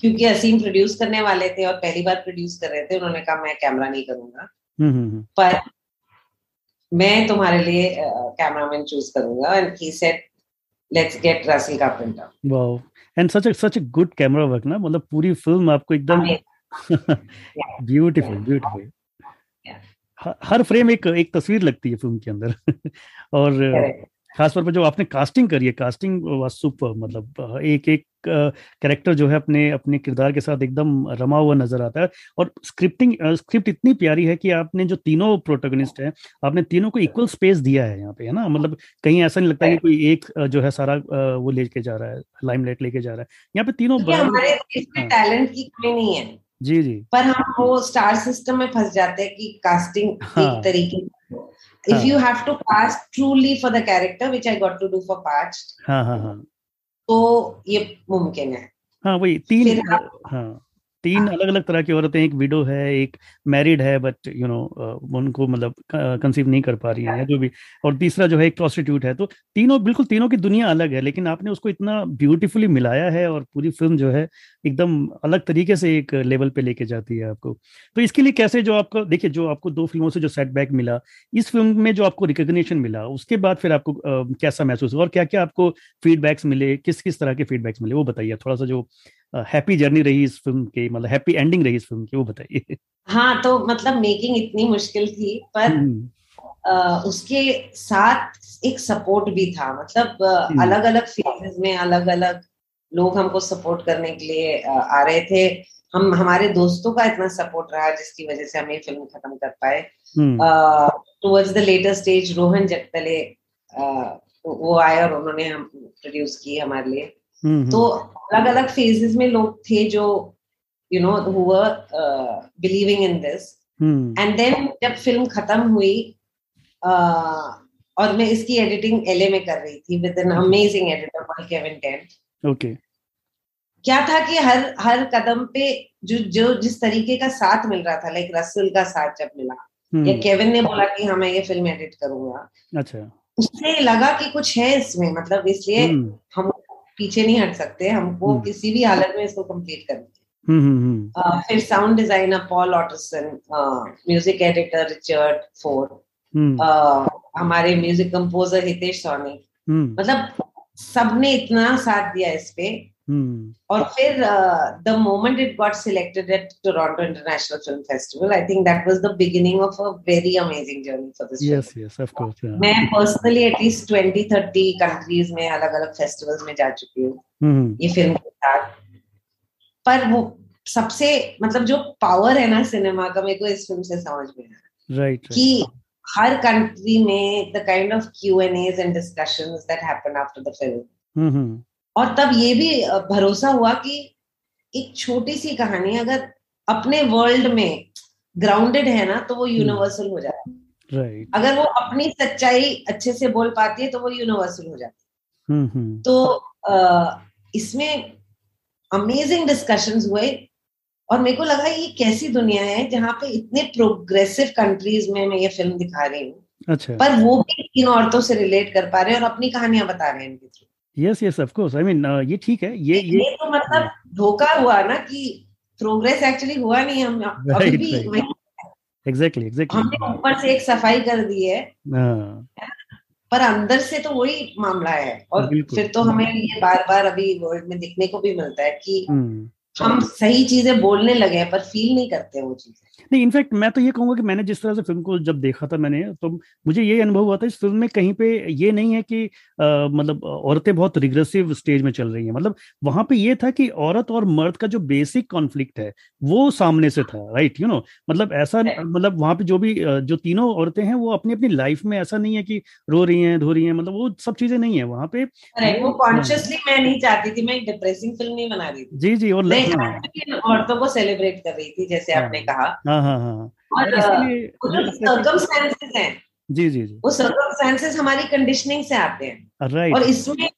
क्योंकि असीम प्रोड्यूस करने वाले थे और पहली बार प्रोड्यूस कर रहे थे, उन्होंने कहा मैं कैमरा नहीं करूंगा. mm-hmm. पर मैं तुम्हारे लिए कैमरामैन चूज करूंगा. And he said let's get Russell का print out. Wow. And such a such a good camera work ना, मतलब पूरी फिल्म आपको एकदम ब्यूटीफुल ब्यूटीफुल हर फ्रेम एक एक तस्वीर लगती है फिल्म के अंदर. और खासतौर पर जो आपने कास्टिंग करी है, कास्टिंग वाज सुपर. मतलब एक एक कैरेक्टर जो है अपने अपने किरदार के साथ एकदम रमा हुआ नजर आता है. और स्क्रिप्टिंग स्क्रिप्ट इतनी प्यारी है कि आपने जो तीनों प्रोटोगनिस्ट हैं, आपने तीनों को इक्वल स्पेस दिया है यहाँ पे, है ना. मतलब कहीं ऐसा नहीं लगता कि कोई एक जो है सारा वो लेके जा रहा है, लाइमलाइट लेके जा रहा है. यहाँ पे तीनों हमारे इसमें टैलेंट की कमी नहीं है. जी जी. पर हम वो स्टार सिस्टम में फंस जाते हैं कि कास्टिंग एक तरीके से if you have to cast truly for the character which I got to do for Parched. हां हां हां. तो ये मुमकिन है. हां वही तीन हां तीन अलग-अलग तरह की औरतें, एक विडो है, एक मैरिड है बट यू नो उनको मतलब कंसीव नहीं कर पा रही है जो भी, और तीसरा जो है एक प्रोस्टिट्यूट है. तो तीनों बिल्कुल तीनों की दुनिया अलग है, लेकिन आपने उसको इतना ब्यूटीफुली मिलाया है और पूरी फिल्म जो है एकदम अलग तरीके से एक लेवल पे लेके जाती है आपको. तो इसके लिए कैसे जो आपको देखिए जो आपको दो फिल्मों से जो सेटबैक मिला, इस फिल्म में जो आपको रिकॉग्निशन मिला, उसके बाद फिर आपको कैसा महसूस हुआ और क्या क्या आपको फीडबैक्स मिले, किस किस तरह के फीडबैक्स मिले, वो बताइए. थोड़ा सा जो हैप्पी जर्नी रही इस फिल्म की, मतलब हैप्पी एंडिंग रही इस फिल्म की, वो बताइए. हाँ, तो मतलब मेकिंग इतनी मुश्किल थी पर आ, उसके साथ एक सपोर्ट भी था. मतलब अलग अलग फेजेस में अलग अलग लोग हमको सपोर्ट करने के लिए आ, आ रहे थे. हम हमारे दोस्तों का इतना सपोर्ट रहा जिसकी वजह से हम ये फिल्म खत्म कर पाए. Towards the letter stage Rohan Jagtale वो आए और उन्होंने हम प्रोड्यूस की हमारे लिए. तो अलग अलग फेजेस में लोग थे जो you know who were believing in this. And then जब फिल्म खत्म हुई uh, और मैं इसकी एडिटिंग एलए में कर रही थी with an amazing editor called Kevin Tent. Okay. क्या था कि हर हर कदम पे जो जो जिस तरीके का साथ मिल रहा था, लाइक रसेल का साथ जब मिला hmm. या केविन ने बोला कि हाँ मैं ये फिल्म एडिट करूंगा. अच्छा. उससे लगा कि कुछ है इसमें, मतलब इसलिए hmm. हम पीछे नहीं हट सकते, हमको hmm. किसी भी हालत में इसको कंप्लीट करना है. hmm. uh, फिर sound designer Paul ऑटरसन, music editor Richard four, हमारे music composer Hitesh Sonik. hmm. मतलब सबने इतना साथ दिया इस पे. hmm. और फिर the moment it got selected at Toronto international film festival, I think that was the beginning of a very amazing journey for this. Yes yes of course. मैं पर्सनली एटलीस्ट बीस तीस कंट्रीज में अलग अलग festivals में जा चुकी हूँ hmm. ये फिल्म के साथ. पर वो सबसे मतलब जो पावर है ना सिनेमा का, मेरे को इस फिल्म से समझ में आया. राइट. कि हर कंट्री में the kind of Q and A and discussions that happen after the film. और तब ये भी भरोसा हुआ कि एक छोटी सी कहानी अगर अपने वर्ल्ड में ग्राउंडेड है ना तो वो यूनिवर्सल हो जाती है. राइट. अगर वो अपनी सच्चाई अच्छे से बोल पाती है तो वो यूनिवर्सल हो जाती है. हम्म. तो इसमें अमेजिंग डिस्कशंस हुए और मेरे को लगा ये कैसी दुनिया है जहाँ पे इतने प्रोग्रेसिव कंट्रीज में मैं ये फिल्म दिखा रही हूँ. अच्छा. पर वो भी इन औरतों से रिलेट कर पा रहे हैं और अपनी कहानियां बता रहे हैं इनके through. Yes yes of course I mean ये ठीक है ये ये, ये तो मतलब धोखा हुआ ना कि प्रोग्रेस एक्चुअली हुआ नहीं हम right, अभी भी right. एग्जैक्टली एग्जैक्टली हमने ऊपर से एक सफाई कर दी है uh. पर अंदर से तो वही मामला है और फिर तो हमें ये बार बार अभी वर्ल्ड में देखने को भी मिलता है कि हम सही चीजें बोलने लगे हैं पर फील नहीं करते वो चीजें नहीं। इनफैक्ट मैं तो ये कहूंगा कि मैंने जिस तरह से फिल्म को जब देखा था मैंने तो मुझे ये अनुभव हुआ था इस फिल्म में कहीं पे ये नहीं है कि आ, मतलब औरतें बहुत रिग्रेसिव स्टेज में चल रही हैं। मतलब वहां पे ये था कि औरत और मर्द का जो बेसिक कॉन्फ्लिक्ट है वो सामने से था राइट यू नो मतलब ऐसा मतलब वहां पे जो भी जो तीनों औरतें हैं वो अपनी अपनी लाइफ में ऐसा नहीं है कि रो रही हैं धो रही हैं मतलब वो सब चीजें नहीं है वहां पे। वो कॉन्शियसली मैं नहीं चाहती थी, मैं डिप्रेसिंग फिल्म नहीं बना रही थी। जी जी और औरतों को सेलिब्रेट कर रही थी जैसे आपने कहा। हाँ हाँ हाँ और वो सर्कमस्टेंसेस हैं जी जी जी वो सर्कमस्टेंसेस हमारी कंडीशनिंग से आते हैं राइट और इसमें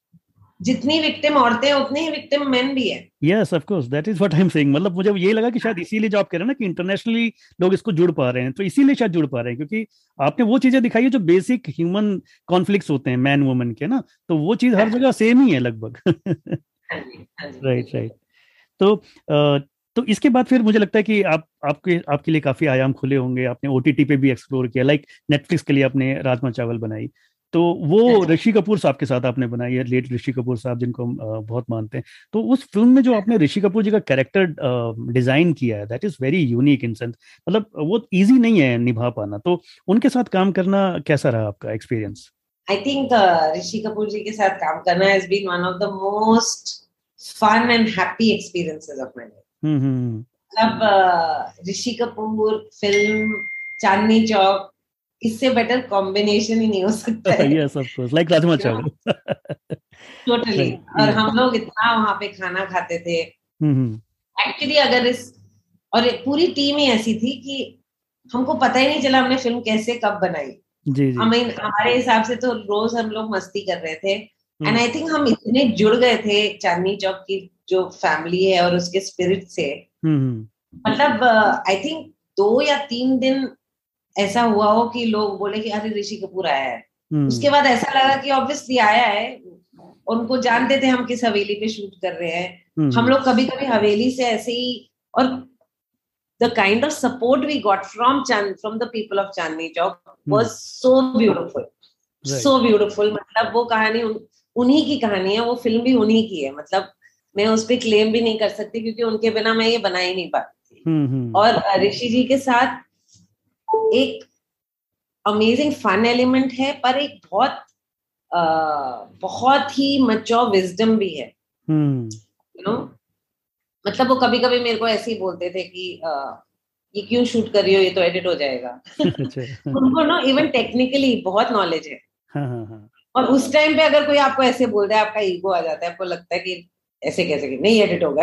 जितनी विक्टिम औरतें उतनी ही विक्टिम मेन भी है। Yes of course that is what I am saying. मतलब मुझे ये लगा कि शायद इसीलिए जो आप कह रहे हैं ना कि इंटरनेशनली लोग इसको जुड़ पा रहे हैं तो इसीलिए शायद जुड़ पा रहे हैं क्योंकि आपने वो चीजें दिखाई है जो बेसिक ह्यूमन कॉन्फ्लिक्ट्स होते हैं मैन वुमन के ना तो वो चीज हर जगह सेम ही है लगभग राइट राइट। तो तो इसके बाद फिर मुझे लगता है कि आप आपके आपके लिए काफी आयाम खुले होंगे। आपने ओटीटी पे भी एक्सप्लोर किया लाइक नेटफ्लिक्स के लिए आपने राजमा चावल बनाई तो वो ऋषि कपूर साहब के साथ आपने बनाई है लेट ऋषि कपूर साहब जिनको हम बहुत मानते हैं। तो उस फिल्म में जो आपने ऋषि कपूर जी का कैरेक्टर डिजाइन किया है that is very unique in sense मतलब वो ईजी नहीं है निभा पाना। तो उनके साथ काम करना कैसा रहा आपका experience? I think Rishi Kapoor ji के साथ काम करना has been one of the most fun and happy experiences of my life. Mm-hmm. Ab, uh, Rishi Kapoor, film, Chandni Chowk, इससे better combination ही नहीं हो सकता है। Yes, of course, like Rajma Chawal. Totally. और हम लोग इतना वहाँ पे खाना खाते थे। Actually अगर इस और पूरी टीम ही ऐसी थी कि हमको पता ही नहीं चला हमने फिल्म कैसे कब बनाई। जी जी। I mean हमारे हिसाब से तो रोज हम लोग मस्ती कर रहे थे। एंड आई थिंक हम इतने जुड़ गए थे चांदनी चौक की जो फैमिली है और उसके स्पिरिट से मतलब आई थिंक दो या तीन दिन ऐसा हुआ हो कि लोग बोले कि अरे ऋषि कपूर आया है। उसके बाद ऐसा लगा कि ऑब्वियसली आया है। उनको जानते थे हम किस हवेली पे शूट कर रहे हैं। हम लोग कभी कभी हवेली से ऐसे ही और the kind of support we got from Chand from the people of Chandni Chowk was so beautiful so beautiful. मतलब वो कहानी उन्हीं की कहानी है, वो फिल्म भी उन्हीं की है। मतलब मैं उस पे क्लेम भी नहीं कर सकती क्योंकि उनके बिना मैं ये बना ही नहीं पाती। mm-hmm. और ऋषि जी के साथ एक अमेजिंग फन एलिमेंट है पर एक बहुत आ, बहुत ही मैच्योर विजडम भी है। mm-hmm. you know? मतलब वो कभी कभी मेरे को ऐसे ही बोलते थे कि आ, ये क्यों शूट कर रही हो, ये तो एडिट हो जाएगा। उनको ना इवन टेक्निकली बहुत नॉलेज है। और उस टाइम पे अगर कोई आपको ऐसे बोल रहा है आपका ईगो आ जाता है, आपको लगता है कि ऐसे कैसे नहीं एडिट होगा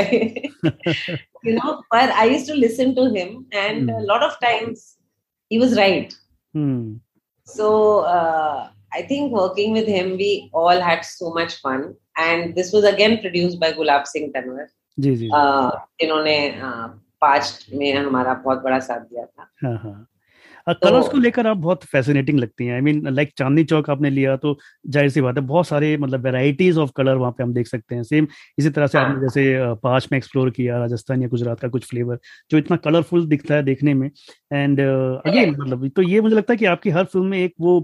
यू नो। पर I used to listen to him and lot of times he was right. So I think working with him we all had so much fun and this was again produced by Gulab Singh Tanwar. जी जी इन्होंने Parched में हमारा बहुत बड़ा साथ दिया था। Colours को लेकर आप बहुत फैसिनेटिंग लगती हैं। I mean like Chandni Chowk आपने लिया तो जाहिर सी बात है बहुत सारे मतलब वैरायटीज ऑफ कलर वहाँ पे हम देख सकते हैं। सेम इसी तरह से आपने जैसे पास में एक्सप्लोर किया राजस्थान या गुजरात का कुछ फ्लेवर जो इतना कलरफुल दिखता है देखने में। एंड अगेन मतलब तो ये मुझे लगता है कि आपकी हर फिल्म में एक वो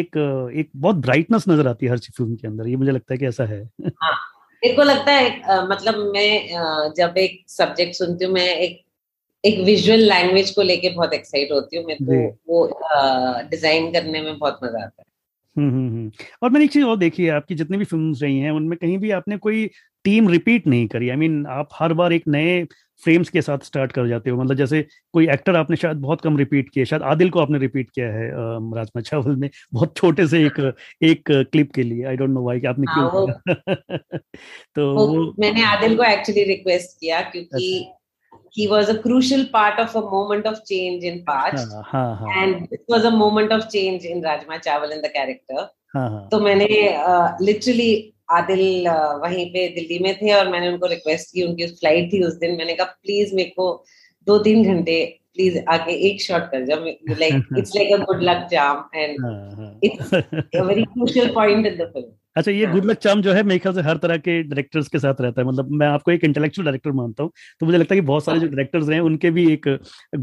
एक एक बहुत ब्राइटनेस नजर आती है हर फिल्म के अंदर। ये मुझे लगता है कि ऐसा है। मेरे को लगता है मतलब मैं जब एक सब्जेक्ट सुनती हूँ मैं एक एक विजुअल लैंग्वेज को लेके बहुत एक्साइट होती हूँ। मेरे को वो डिजाइन करने में बहुत मजा आता है। हम्म और मैंने एक चीज और देखी है आपकी जितनी भी फिल्म्स रही हैं उनमें कहीं भी आपने कोई टीम रिपीट नहीं करी। आई I मीन mean, आप हर बार एक नए फ्रेम्स के साथ स्टार्ट कर जाते हो। मतलब जैसे कोई एक्टर आपने शायद बहुत कम रिपीट किया, शायद आदिल को आपने रिपीट किया है राजमा चावल में बहुत छोटे से एक एक क्लिप के लिए। आई डोंट नो व्हाई कि आपने क्यों किया। तो वो मैंने आदिल को एक्चुअली रिक्वेस्ट किया क्योंकि he was a crucial part of a moment of change in Parched and it was a moment of change in Rajma Chawal in the character. तो मैंने literally आदिल वहीं पे दिल्ली में थे और मैंने उनको request की, उनकी flight थी उस दिन। मैंने कहा please मेरे को दो तीन घंटे please आके एक shot कर जाओ, like it's like a good luck charm and it's a very crucial point in the film. अच्छा, ये गुड लक चार्म जो है मेरे ख्याल से हर तरह के डायरेक्टर्स के साथ रहता है, मतलब मैं आपको एक इंटेलेक्चुअल डायरेक्टर मानता हूँ, तो मुझे लगता है कि बहुत सारे जो डायरेक्टर्स रहे हैं उनके भी एक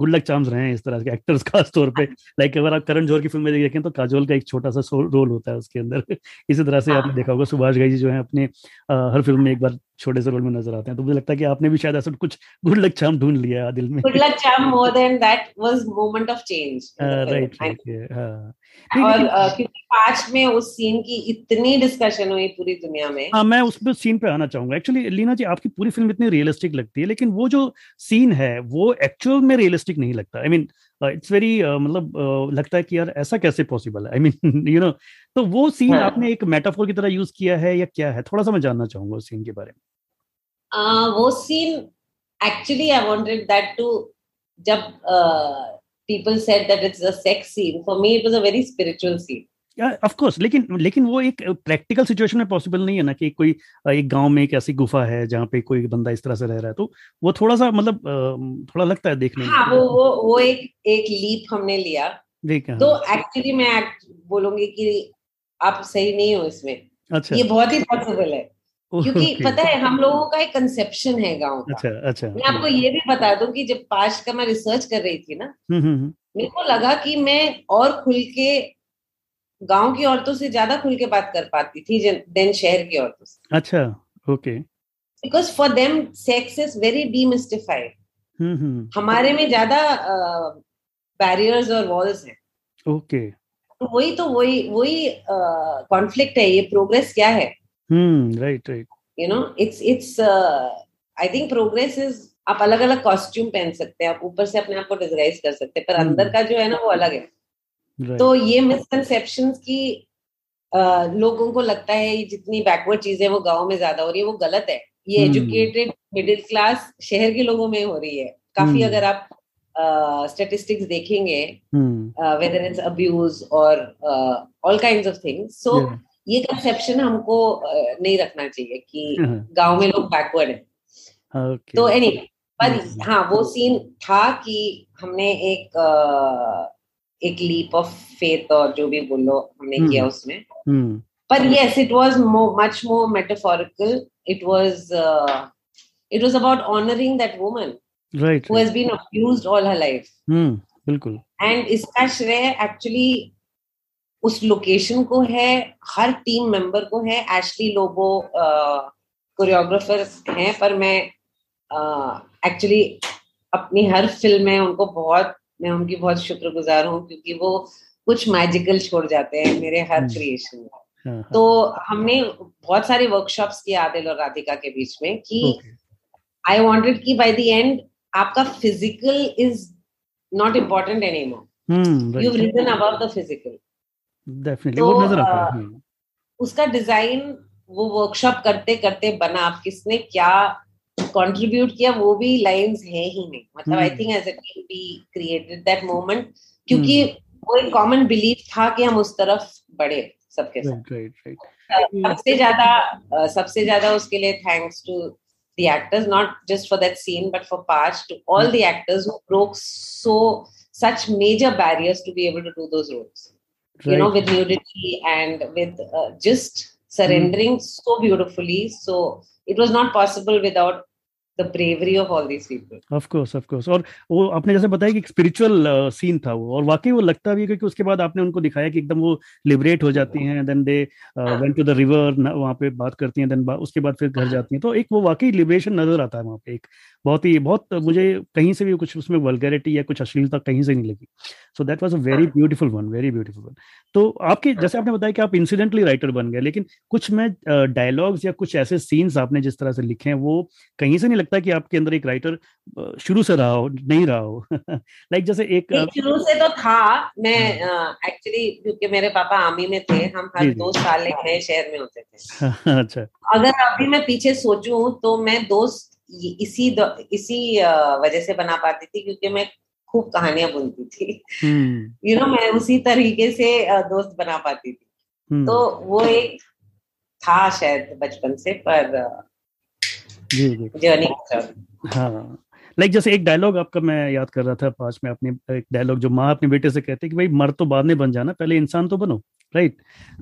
गुड लक चार्म्स रहे हैं इस तरह के एक्टर्स, खास तौर पे लाइक अगर आप करण जोहर की फिल्म में देखें तो काजोल का एक छोटा सा रोल होता है उसके अंदर, इसी तरह से आपने देखा होगा सुभाष घई जी जो है अपने हर फिल्म में एक बार छोटे से रोल में नजर आते हैं, तो मुझे लगता है कि आपने भी शायद ऐसा कुछ गुड लक चार्म ढूंढ लिया है दिल में। Good luck charm more than that was moment of change, right? हां, और क्योंकि पार्च्ड में उस सीन की इतनी डिस्कशन हुई पूरी दुनिया में। हां, मैं उसमें सीन पे आना चाहूंगा एक्चुअली। लीना जी, आपकी पूरी फिल्म इतनी रियलिस्टिक लगती है, लेकिन वो जो सीन है वो एक्चुअल में रियलिस्टिक नहीं लगता। आई मीन इट्स वेरी मतलब लगता है कि यार ऐसा कैसे पॉसिबल है, आई मीन यू नो। तो वो सीन आपने एक मेटाफोर की तरह यूज किया है या क्या है, थोड़ा सा मैं जानना चाहूंगा उस सीन के बारे में। Uh, वो scene, actually I wanted that to, जब uh, people said that it's a sex scene, for me it was a very spiritual scene. Yeah, of course, लेकिन लेकिन वो एक practical situation में possible नहीं है ना, कि कोई एक गांव में एक ऐसी गुफा है जहाँ पे कोई बंदा इस तरह से रह रहा है, तो वो थोड़ा सा मतलब थोड़ा लगता है देखने में। हाँ, वो वो वो एक एक leap हमने लिया, तो actually मैं बोलूँगी कि आप सही नहीं हो इसमें। अच्छा, ये बहुत ही possible है क्योंकि okay. पता है हम लोगों का एक कंसेप्शन है गांव का। अच्छा, अच्छा, मैं आपको ये भी बता दूं कि जब पास्ट का मैं रिसर्च कर रही थी ना, मेरे को लगा कि मैं और खुल के गांव की औरतों से ज्यादा खुल के बात कर पाती थी देन शहर की औरतों से। अच्छा, okay, because for them sex is very demystified. हमारे में ज्यादा बैरियर्स uh, और वॉल्स हैं। ओके, तो वही तो वही वही कॉन्फ्लिक्ट uh, है, ये प्रोग्रेस क्या है। Hmm, right, right. You know, it's it's. Uh, I think progress is. आप अलग अलग कॉस्ट्यूम पहन सकते हैं, आप ऊपर से अपने आप को डिस्गाइज कर सकते हैं, पर hmm. अंदर का जो है ना वो अलग है। Right. तो ये मिसकंसेप्शंस की uh, लोगों को लगता है ये जितनी बैकवर्ड चीजें वो गांव में ज्यादा हो रही है, वो गलत है। ये एजुकेटेड मिडिल क्लास शहर के लोगों में हो रही है काफी। hmm. अगर आप स्टेटिस्टिक्स uh, देखेंगे, वेदर इट्स अब्यूज और all kinds of things, so ये कंसेप्शन हमको नहीं रखना चाहिए कि गांव में लोग बैकवर्ड हैं। okay. तो एनीवे, पर हाँ वो सीन था कि हमने एक एक लीप ऑफ फेथ और जो भी बोलो हमने किया उसमें, पर yes it was much more metaphorical. It was it was about honouring that woman who has been abused all her life. बिल्कुल, एंड इसका श्रेय एक्चुअली उस लोकेशन को है, हर टीम मेंबर को है। एशली लोबो कोरियोग्राफर हैं, पर मैं एक्चुअली अपनी हर फिल्म में उनको बहुत मैं उनकी बहुत शुक्रगुजार हूँ क्योंकि वो कुछ मैजिकल छोड़ जाते हैं मेरे हर क्रिएशन में। तो हमने बहुत सारे वर्कशॉप्स किए आदिल और राधिका के बीच में कि आई वांटेड कि बाय द एंड आपका physical is not important anymore, you have reason above the physical. Definitely वो नजर आता है। उसका डिजाइन वो वर्कशॉप करते करते बना, आप किसने क्या कंट्रीब्यूट किया वो भी लाइंस है ही नहीं, मतलब I think as a team we created that moment, क्योंकि वो एक कॉमन बिलीफ था कि हम उस तरफ बढ़े सबके साथ। सबसे ज्यादा सबसे ज्यादा उसके लिए thanks to the actors, not just for that scene but for past, to all the actors who broke so such major barriers to be able to do those roles. Right. You know, with nudity and with uh, just surrendering mm. so beautifully. So it was not possible without the bravery of all these people. Of course, of course. और वो आपने जैसे बताया कि spiritual scene था वो, और वाकई वो लगता भी है क्योंकि उसके बाद आपने उनको दिखाया कि एकदम वो लिबरेट हो जाती हैं, then they went to the river, वहाँ पे बात करती हैं, देन उसके बाद फिर घर जाती हैं, तो एक वो वाकई लिबरेशन नजर आता है वहाँ पे। एक बहुत ही बहुत मुझे कहीं से भी कुछ उसमें वल्गैरिटी या कुछ अश्लीलता कहीं से नहीं लगी। So that was a very beautiful one, very beautiful one. तो आपके जैसे आपने बताया कि आप इंसिडेंटली राइटर बन गए, लेकिन कुछ मैं डायलॉग्स uh, या कुछ ऐसे सीन्स आपने जिस तरह से लिखे हैं वो कहीं से नहीं लगता कि आपके अंदर एक राइटर शुरू से रहा हो, नहीं रहा हो। लाइक जैसे एक शुरू से तो था, मैं एक्चुअली क्योंकि मेरे पापा आर्मी में थे, हम हर दो साल एक नए शहर में होते थे। अच्छा, अगर अभी मैं पीछे सोचूं तो मैं दोस्त इसी इसी वजह से बना पाती थी क्योंकि मैं खूब कहानियां बोलती थी, यू नो you know, मैं उसी तरीके से दोस्त बना पाती थी। hmm. तो वो एक था शायद बचपन से, पर जर्नी। हाँ, लाइक जैसे एक डायलॉग आपका मैं याद कर रहा था पास में, आपने एक डायलॉग जो माँ अपने बेटे से कहते हैं कि भाई मर तो बाद में बन जाना, पहले इंसान तो बनो, राइट?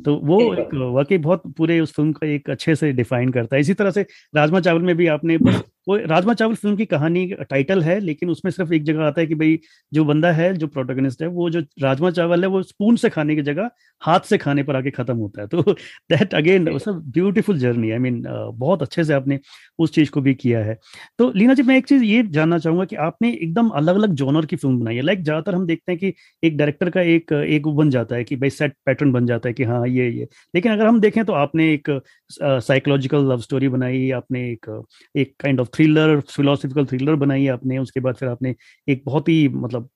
तो वो एक वाकई बहुत पूरे उस फिल्म का एक अच्छे से डिफाइन करता है। इसी तरह से राजमा चावल में भी आपने, वो राजमा चावल फिल्म की कहानी टाइटल है, लेकिन उसमें सिर्फ एक जगह आता है कि भाई जो बंदा है, जो प्रोटोगनिस्ट है, वो जो राजमा चावल है वो स्पून से खाने की जगह हाथ से खाने पर आके खत्म होता है। तो that again was a beautiful journey, I mean बहुत अच्छे से आपने उस चीज को भी किया है। तो लीना जी, मैं एक चीज ये जानना चाहूंगा कि आपने एकदम अलग अलग जॉनर की फिल्म बनाई है। लाइक ज्यादातर हम देखते हैं कि एक डायरेक्टर का एक एक बन जाता है कि भाई सेट पैटर्न बन जाता है कि हाँ ये ये, लेकिन अगर हम देखें तो आपने एक साइकोलॉजिकल लव स्टोरी बनाई, आपने एक एक kind of thriller, philosophical thriller बनाई आपने, उसके बाद फिर आपने एक बहुत ही मतलब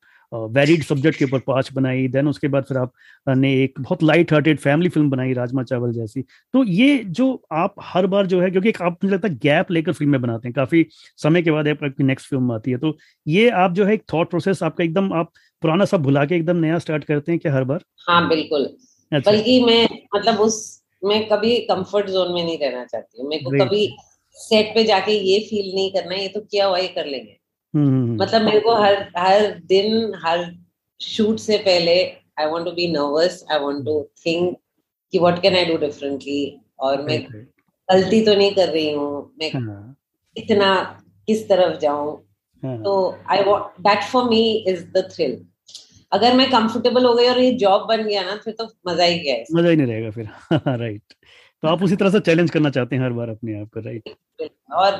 वैरिड सब्जेक्ट के ऊपर पार्च बनाई, देन उसके बाद फिर आपने एक बहुत लाइट हार्टेड फैमिली फिल्म बनाई राजमा चावल जैसी। तो ये जो आप हर बार जो है, क्योंकि आप मुझे लगता है गैप लेकर फिल्में बनाते हैं, काफी समय के बाद आपकी नेक्स्ट फिल्म आती है, तो ये आप जो है एक थॉट प्रोसेस आपका एकदम, आप पुराना सब भुला के एकदम नया स्टार्ट करते हैं क्या हर बार? हाँ बिल्कुल, बल्कि मैं मतलब उस मैं कभी कंफर्ट जोन में नहीं रहना चाहती हूँ। मेरे को कभी सेट पे जाके ये फील नहीं करना है ये तो किया हुआ ही कर लेंगे, मतलब मेरे को हर हर दिन हर शूट से पहले I want to be nervous, I want to think कि what can I do differently, और मैं गलती तो नहीं कर रही हूँ, मैं इतना किस तरफ जाऊं। तो I want that, for me is the thrill. अगर मैं कंफर्टेबल हो गई और ये जॉब बन गया ना, फिर तो मजा ही गया, मजा ही नहीं रहेगा फिर, राइट? तो आप उसी तरह से चैलेंज करना चाहते हैं हर बार अपने आप को, राइट? और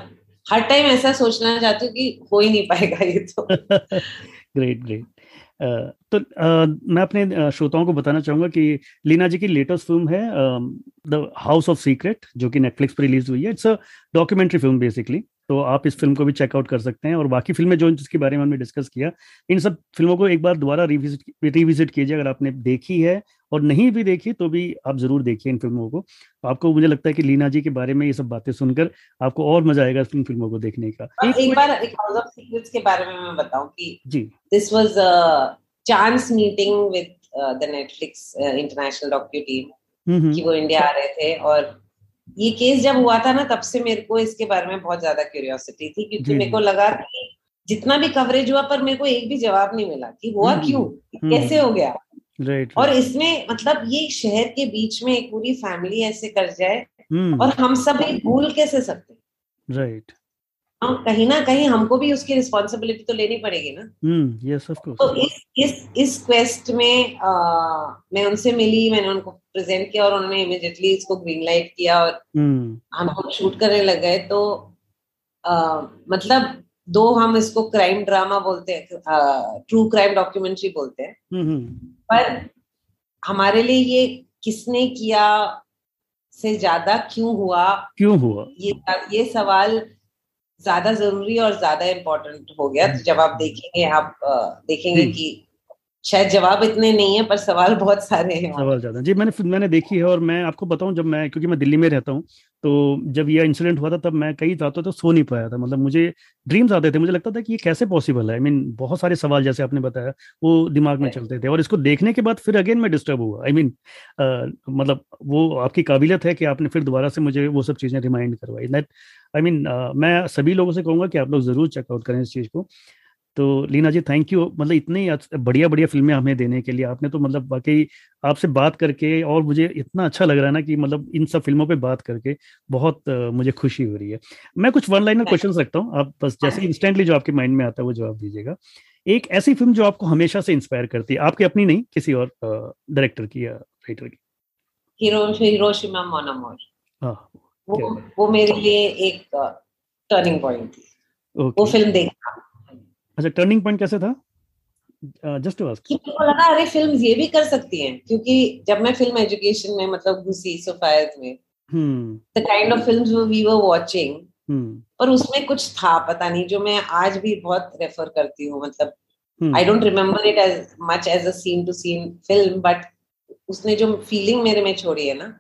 हर टाइम ऐसा सोचना चाहती हूँ कि हो ही नहीं पाएगा ये तो। Great great. तो मैं अपने श्रोताओं को बताना चाहूंगा कि लीना जी की लेटेस्ट फिल्म है द हाउस ऑफ सीक्रेट, जो कि नेटफ्लिक्स पर रिलीज हुई है। It's a documentary film basically, तो आप इस फिल्म को भी चेकआउट कर सकते हैं। और बाकी फिल्में जो जिसके बारे में हमने डिस्कस किया, इन सब फिल्मों को एक बार दोबारा रिविजिट रिविजिट कीजिए अगर आपने देखी है, और नहीं भी देखी तो भी आप जरूर देखिए इन फिल्मों को। आपको मुझे लगता है कि लीना जी के बारे में ये सब बातें सुनकर आपको और मजा आएगा इन फिल्मों को देखने का। एक, एक बार एक हाउस ऑफ सीक्रेट्स के बारे में मैं बताऊं कि जी this was a chance meeting with the Netflix international docu team कि वो इंडिया आ रहे थे, और ये केस जब हुआ था ना तब से मेरे को इसके बारे में बहुत ज्यादा क्यूरियोसिटी थी, क्योंकि मेरे को लगा कि जितना भी कवरेज हुआ पर मेरे को एक भी जवाब नहीं मिला कि हुआ क्यों, कैसे हो गया। Right, और right. इसमें मतलब ये शहर के बीच में एक पूरी फैमिली ऐसे कर जाए hmm. और हम सब ये भूल कैसे सकते हैं, राइट? कहीं ना कहीं हमको भी उसकी रिस्पॉन्सिबिलिटी तो लेनी पड़ेगी ना। hmm. yes, of course. तो इस इस इस क्वेस्ट में आ, मैं उनसे मिली, मैंने उनको प्रेजेंट किया और उन्होंने इमीडिएटली इसको ग्रीन लाइट किया और hmm. हम शूट करने लग गए। तो आ, मतलब दो हम इसको क्राइम ड्रामा बोलते हैं, ट्रू क्राइम डॉक्यूमेंट्री बोलते हैं hmm. पर हमारे लिए ये किसने किया से ज्यादा क्यों हुआ, क्यों हुआ ये ये सवाल ज्यादा जरूरी और ज्यादा इम्पोर्टेंट हो गया। तो जब आप देखेंगे, आप देखेंगे कि शायद जवाब इतने नहीं है पर सवाल बहुत सारे हैं, सवाल ज्यादा। जी मैंने मैंने देखी है, और मैं आपको बताऊं, जब मैं, क्योंकि मैं दिल्ली में रहता हूं, तो जब यह इंसिडेंट हुआ था तब मैं कई रातों तो सो नहीं पाया था, मतलब मुझे ड्रीम्स आते थे, मुझे लगता था कि ये कैसे पॉसिबल है। आई I मीन mean, बहुत सारे सवाल जैसे आपने बताया वो दिमाग में चलते थे, और इसको देखने के बाद फिर अगेन मैं डिस्टर्ब हुआ। I I mean mean, uh, मतलब वो आपकी काबिलियत है कि आपने फिर दोबारा से मुझे वो सब चीज़ें रिमाइंड करवाई। दैट आई मीन मैं सभी लोगों से कहूँगा कि आप लोग ज़रूर चेकआउट करें इस चीज़ को। तो लीना जी थैंक यू, मतलब इतनी बढ़िया बढ़िया फिल्में हमें देने के लिए आपने, तो मतलब बाकी आपसे बात करके और मुझे इतना अच्छा लग रहा है ना कि मतलब इन सब फिल्मों पे बात करके बहुत मुझे खुशी हो रही है। मैं कुछ वन लाइनर क्वेश्चन रखता हूँ, आप बस जैसे इंस्टेंटली जो आपके माइंड में आता है वो जवाब दीजिएगा। एक ऐसी फिल्म जो आपको हमेशा से इंस्पायर करती है, आपकी अपनी नहीं, किसी और डायरेक्टर की या राइटर की। हिरोशिमा मोन अमोर, वो वो मेरे लिए एक टर्निंग पॉइंट थी, वो फिल्म देखना। अच्छा, टर्निंग पॉइंट कैसे था? जस्ट टू आस्क, मेरे को लगा अरे फिल्म्स ये भी कर सकती हैं, क्योंकि जब मैं फिल्म एजुकेशन में मतलब घुसी सोफायत में, the kind of films we were watching, पर उसमें कुछ था पता नहीं जो मैं आज भी बहुत रेफर करती हूँ। मतलब I don't remember it as much as a scene to scene film, but उसने जो फीलिंग मेरे में छोड़ी है ना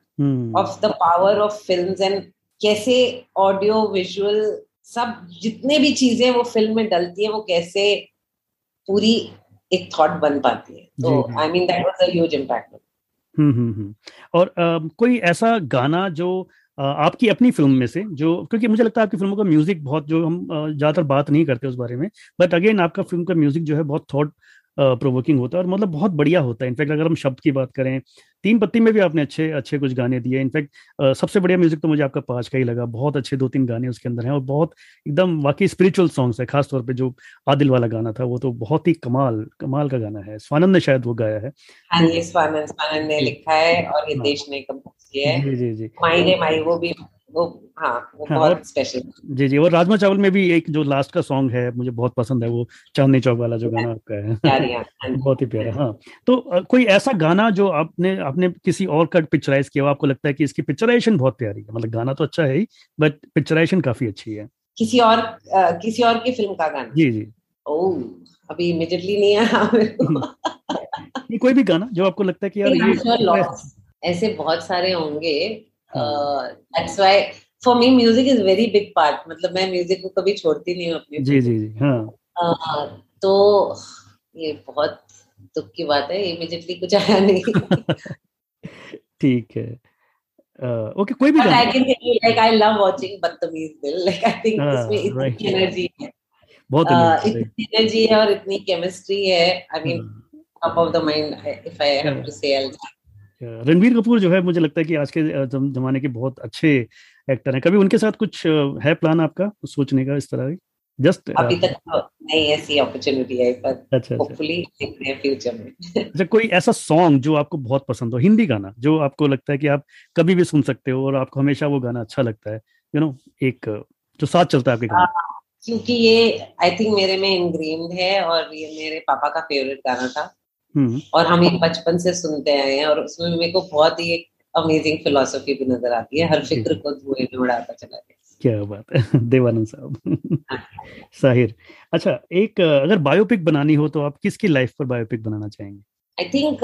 of the power of films, and कैसे ऑडियो विजुअल सब जितने भी चीजें वो फिल्म में डलती है वो कैसे पूरी एक थॉट बन पाती है। तो I mean that was a huge impact. Hmm hmm hmm. और uh, कोई ऐसा गाना जो आपकी अपनी फिल्म में से, जो क्योंकि मुझे लगता है आपकी फिल्मों का म्यूजिक बहुत, जो हम ज्यादातर बात नहीं करते उस बारे में, बट अगेन आपका फिल्म का म्यूजिक जो है बहुत थॉट प्रोवोकिंग होता है और मतलब बहुत बढ़िया होता है. इनफैक्ट अगर हम शब्द की बात करें, तीन पत्ती में भी आपने अच्छे अच्छे कुछ गाने दिए. इनफैक्ट सबसे बढ़िया म्यूजिक तो मुझे आपका पाँच का ही लगा. बहुत अच्छे दो तीन गाने उसके अंदर हैं और बहुत एकदम वाकई स्पिरिचुअल सॉन्ग्स है. खासतौर पे जो आदिल वाला गाना था वो तो बहुत ही कमाल कमाल का गाना है. स्वानंद ने शायद वो गाया है. हाँ जी, स्वानंद स्वानंद ने लिखा है और हितेश ने कंपोज किया है. जी जी जी, माई रे माई वो भी वो, हाँ, वो हाँ, बहुत स्पेशल. जी जी, और राजमा चावल में भी एक जो लास्ट का सॉन्ग है मुझे बहुत पसंद है, वो चांदनी चौक वाला जो गाना आपका है बहुत ही प्यारा. हाँ, तो कोई ऐसा गाना जो आपने आपने किसी और का पिक्चराइज किया, आपको लगता है कि इसकी पिक्चराइजेशन बहुत प्यारी है, मतलब गाना तो अच्छा है ही बट पिक्चराइजेशन काफी अच्छी है, किसी और आ, किसी और की फिल्म का गाना? जी जी, ओ अभी इमीडिएटली नहीं है. कोई भी गाना जो आपको लगता है कि यार, ऐसे बहुत सारे होंगे. Uh, that's why for me music is very big part. मतलब मैं म्यूजिक को कभी छोड़ती नहीं हूँ अपने. जी जी जी, हाँ. uh, तो ये बहुत दुख की बात है, इमीडिएटली कुछ आया नहीं. ठीक है. Uh, okay, कोई भी But I can tell you, like I love watching बदतमीज दिल. Like I think ah, इसमें इतनी right. energy है, बहुत uh, इतनी energy है और इतनी chemistry है. I mean hmm. top of the mind if I have yeah. to say I'll. Ranveer Kapoor जो है मुझे लगता है कि आज के जमाने के बहुत अच्छे एक्टर हैं. कभी उनके साथ कुछ है प्लान आपका सोचने का इस तरह? जस्ट अभी तक नहीं ऐसी अपॉर्चुनिटी आई, पर होपफुली फ्यूचर में. अच्छा, कोई ऐसा सॉन्ग जो आपको बहुत पसंद हो, हिंदी गाना जो आपको लगता है कि आप कभी भी सुन सकते हो और आपको हमेशा वो गाना अच्छा लगता है, यू नो, एक जो साथ चलता है आपके गाने? क्योंकि ये आई थिंक मेरे में इनग्रेन्ड है और ये मेरे पापा का फेवरेट गाना था और हम एक बचपन से सुनते आए हैं और उसमें मेरे को बहुत ही एक अमेजिंग फिलॉसफी भी नजर आती है. हर फिक्र को धुएं में उड़ाता चला गया. क्या बात है देवानंद साहब साहिर. अच्छा, एक अगर बायोपिक बनानी हो तो आप किसकी लाइफ पर बायोपिक बनाना चाहेंगे? I think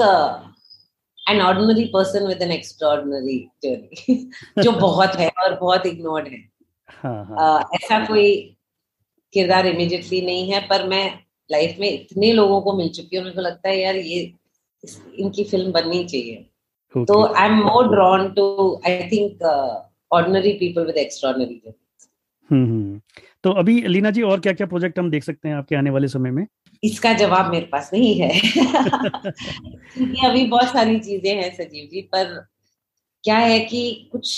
an ordinary person with an extraordinary journey, जो बहुत है और बहुत इग्नोर्ड है. हाँ, हाँ. uh, ऐसा कोई किरदार इमीडिएटली नहीं है, पर मैं लाइफ में इतने लोगों को मिल चुकी है, मेरे को लगता है यार ये इनकी फिल्म बननी चाहिए. okay. तो I am more drawn to I think ordinary people with extraordinary journeys. Hmm. तो अभी लीना जी और क्या क्या प्रोजेक्ट हम देख सकते हैं आपके आने वाले समय में? इसका जवाब मेरे पास नहीं है. ये अभी बहुत सारी चीजें हैं सजीव जी, पर क्या है कि कुछ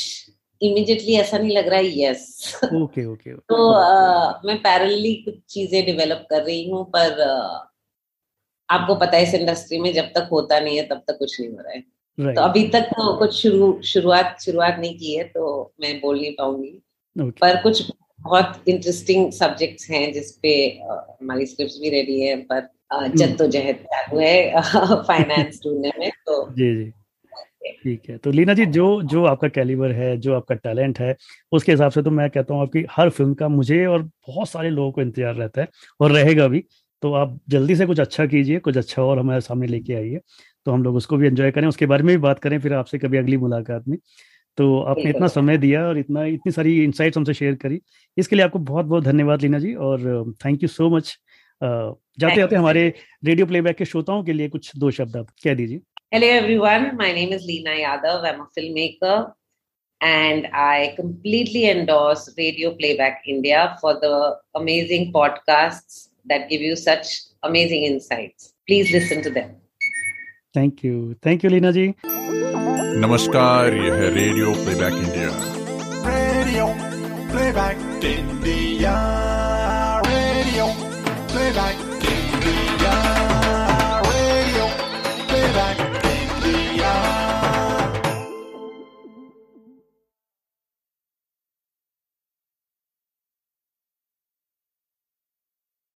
इमीडिएटली ऐसा नहीं लग रहा है. Yes okay okay. तो uh, मैं पैरेलली कुछ चीजें डेवलप कर रही हूँ, पर uh, आपको पता है इस इंडस्ट्री में जब तक होता नहीं है तब तक कुछ नहीं हो रहा है. right. तो अभी तक तो कुछ शुरू शुरुआत शुरुआत नहीं की है तो मैं बोल नहीं पाऊंगी. okay. पर कुछ बहुत इंटरेस्टिंग सब्जेक्ट्स हैं जिसपे हमारी uh, स्क्रिप्ट भी रेडी है, पर uh, जद्दोजहद चालू है फाइनेंस ढूंढने में. तो जी जी ठीक है. तो लीना जी, जो जो आपका कैलिबर है, जो आपका टैलेंट है, उसके हिसाब से तो मैं कहता हूँ आपकी हर फिल्म का मुझे और बहुत सारे लोगों को इंतजार रहता है और रहेगा भी. तो आप जल्दी से कुछ अच्छा कीजिए, कुछ अच्छा और हमारे सामने लेके आइए तो हम लोग उसको भी एंजॉय करें, उसके बारे में भी बात करें फिर आपसे कभी अगली मुलाकात में. तो आपने इतना समय दिया और इतना इतनी सारी इंसाइट्स हमसे शेयर करी, इसके लिए आपको बहुत बहुत धन्यवाद लीना जी और थैंक यू सो मच. जाते जाते हमारे रेडियो प्लेबैक के श्रोताओं के लिए कुछ दो शब्द आप कह दीजिए. Hello everyone, my name is Leena Yadav, I'm a filmmaker and I completely endorse Radio Playback India for the amazing podcasts that give you such amazing insights. Please listen to them. Thank you. Thank you Leena ji. Namaskar, ये है Radio Playback India. Radio Playback India. Radio Playback India.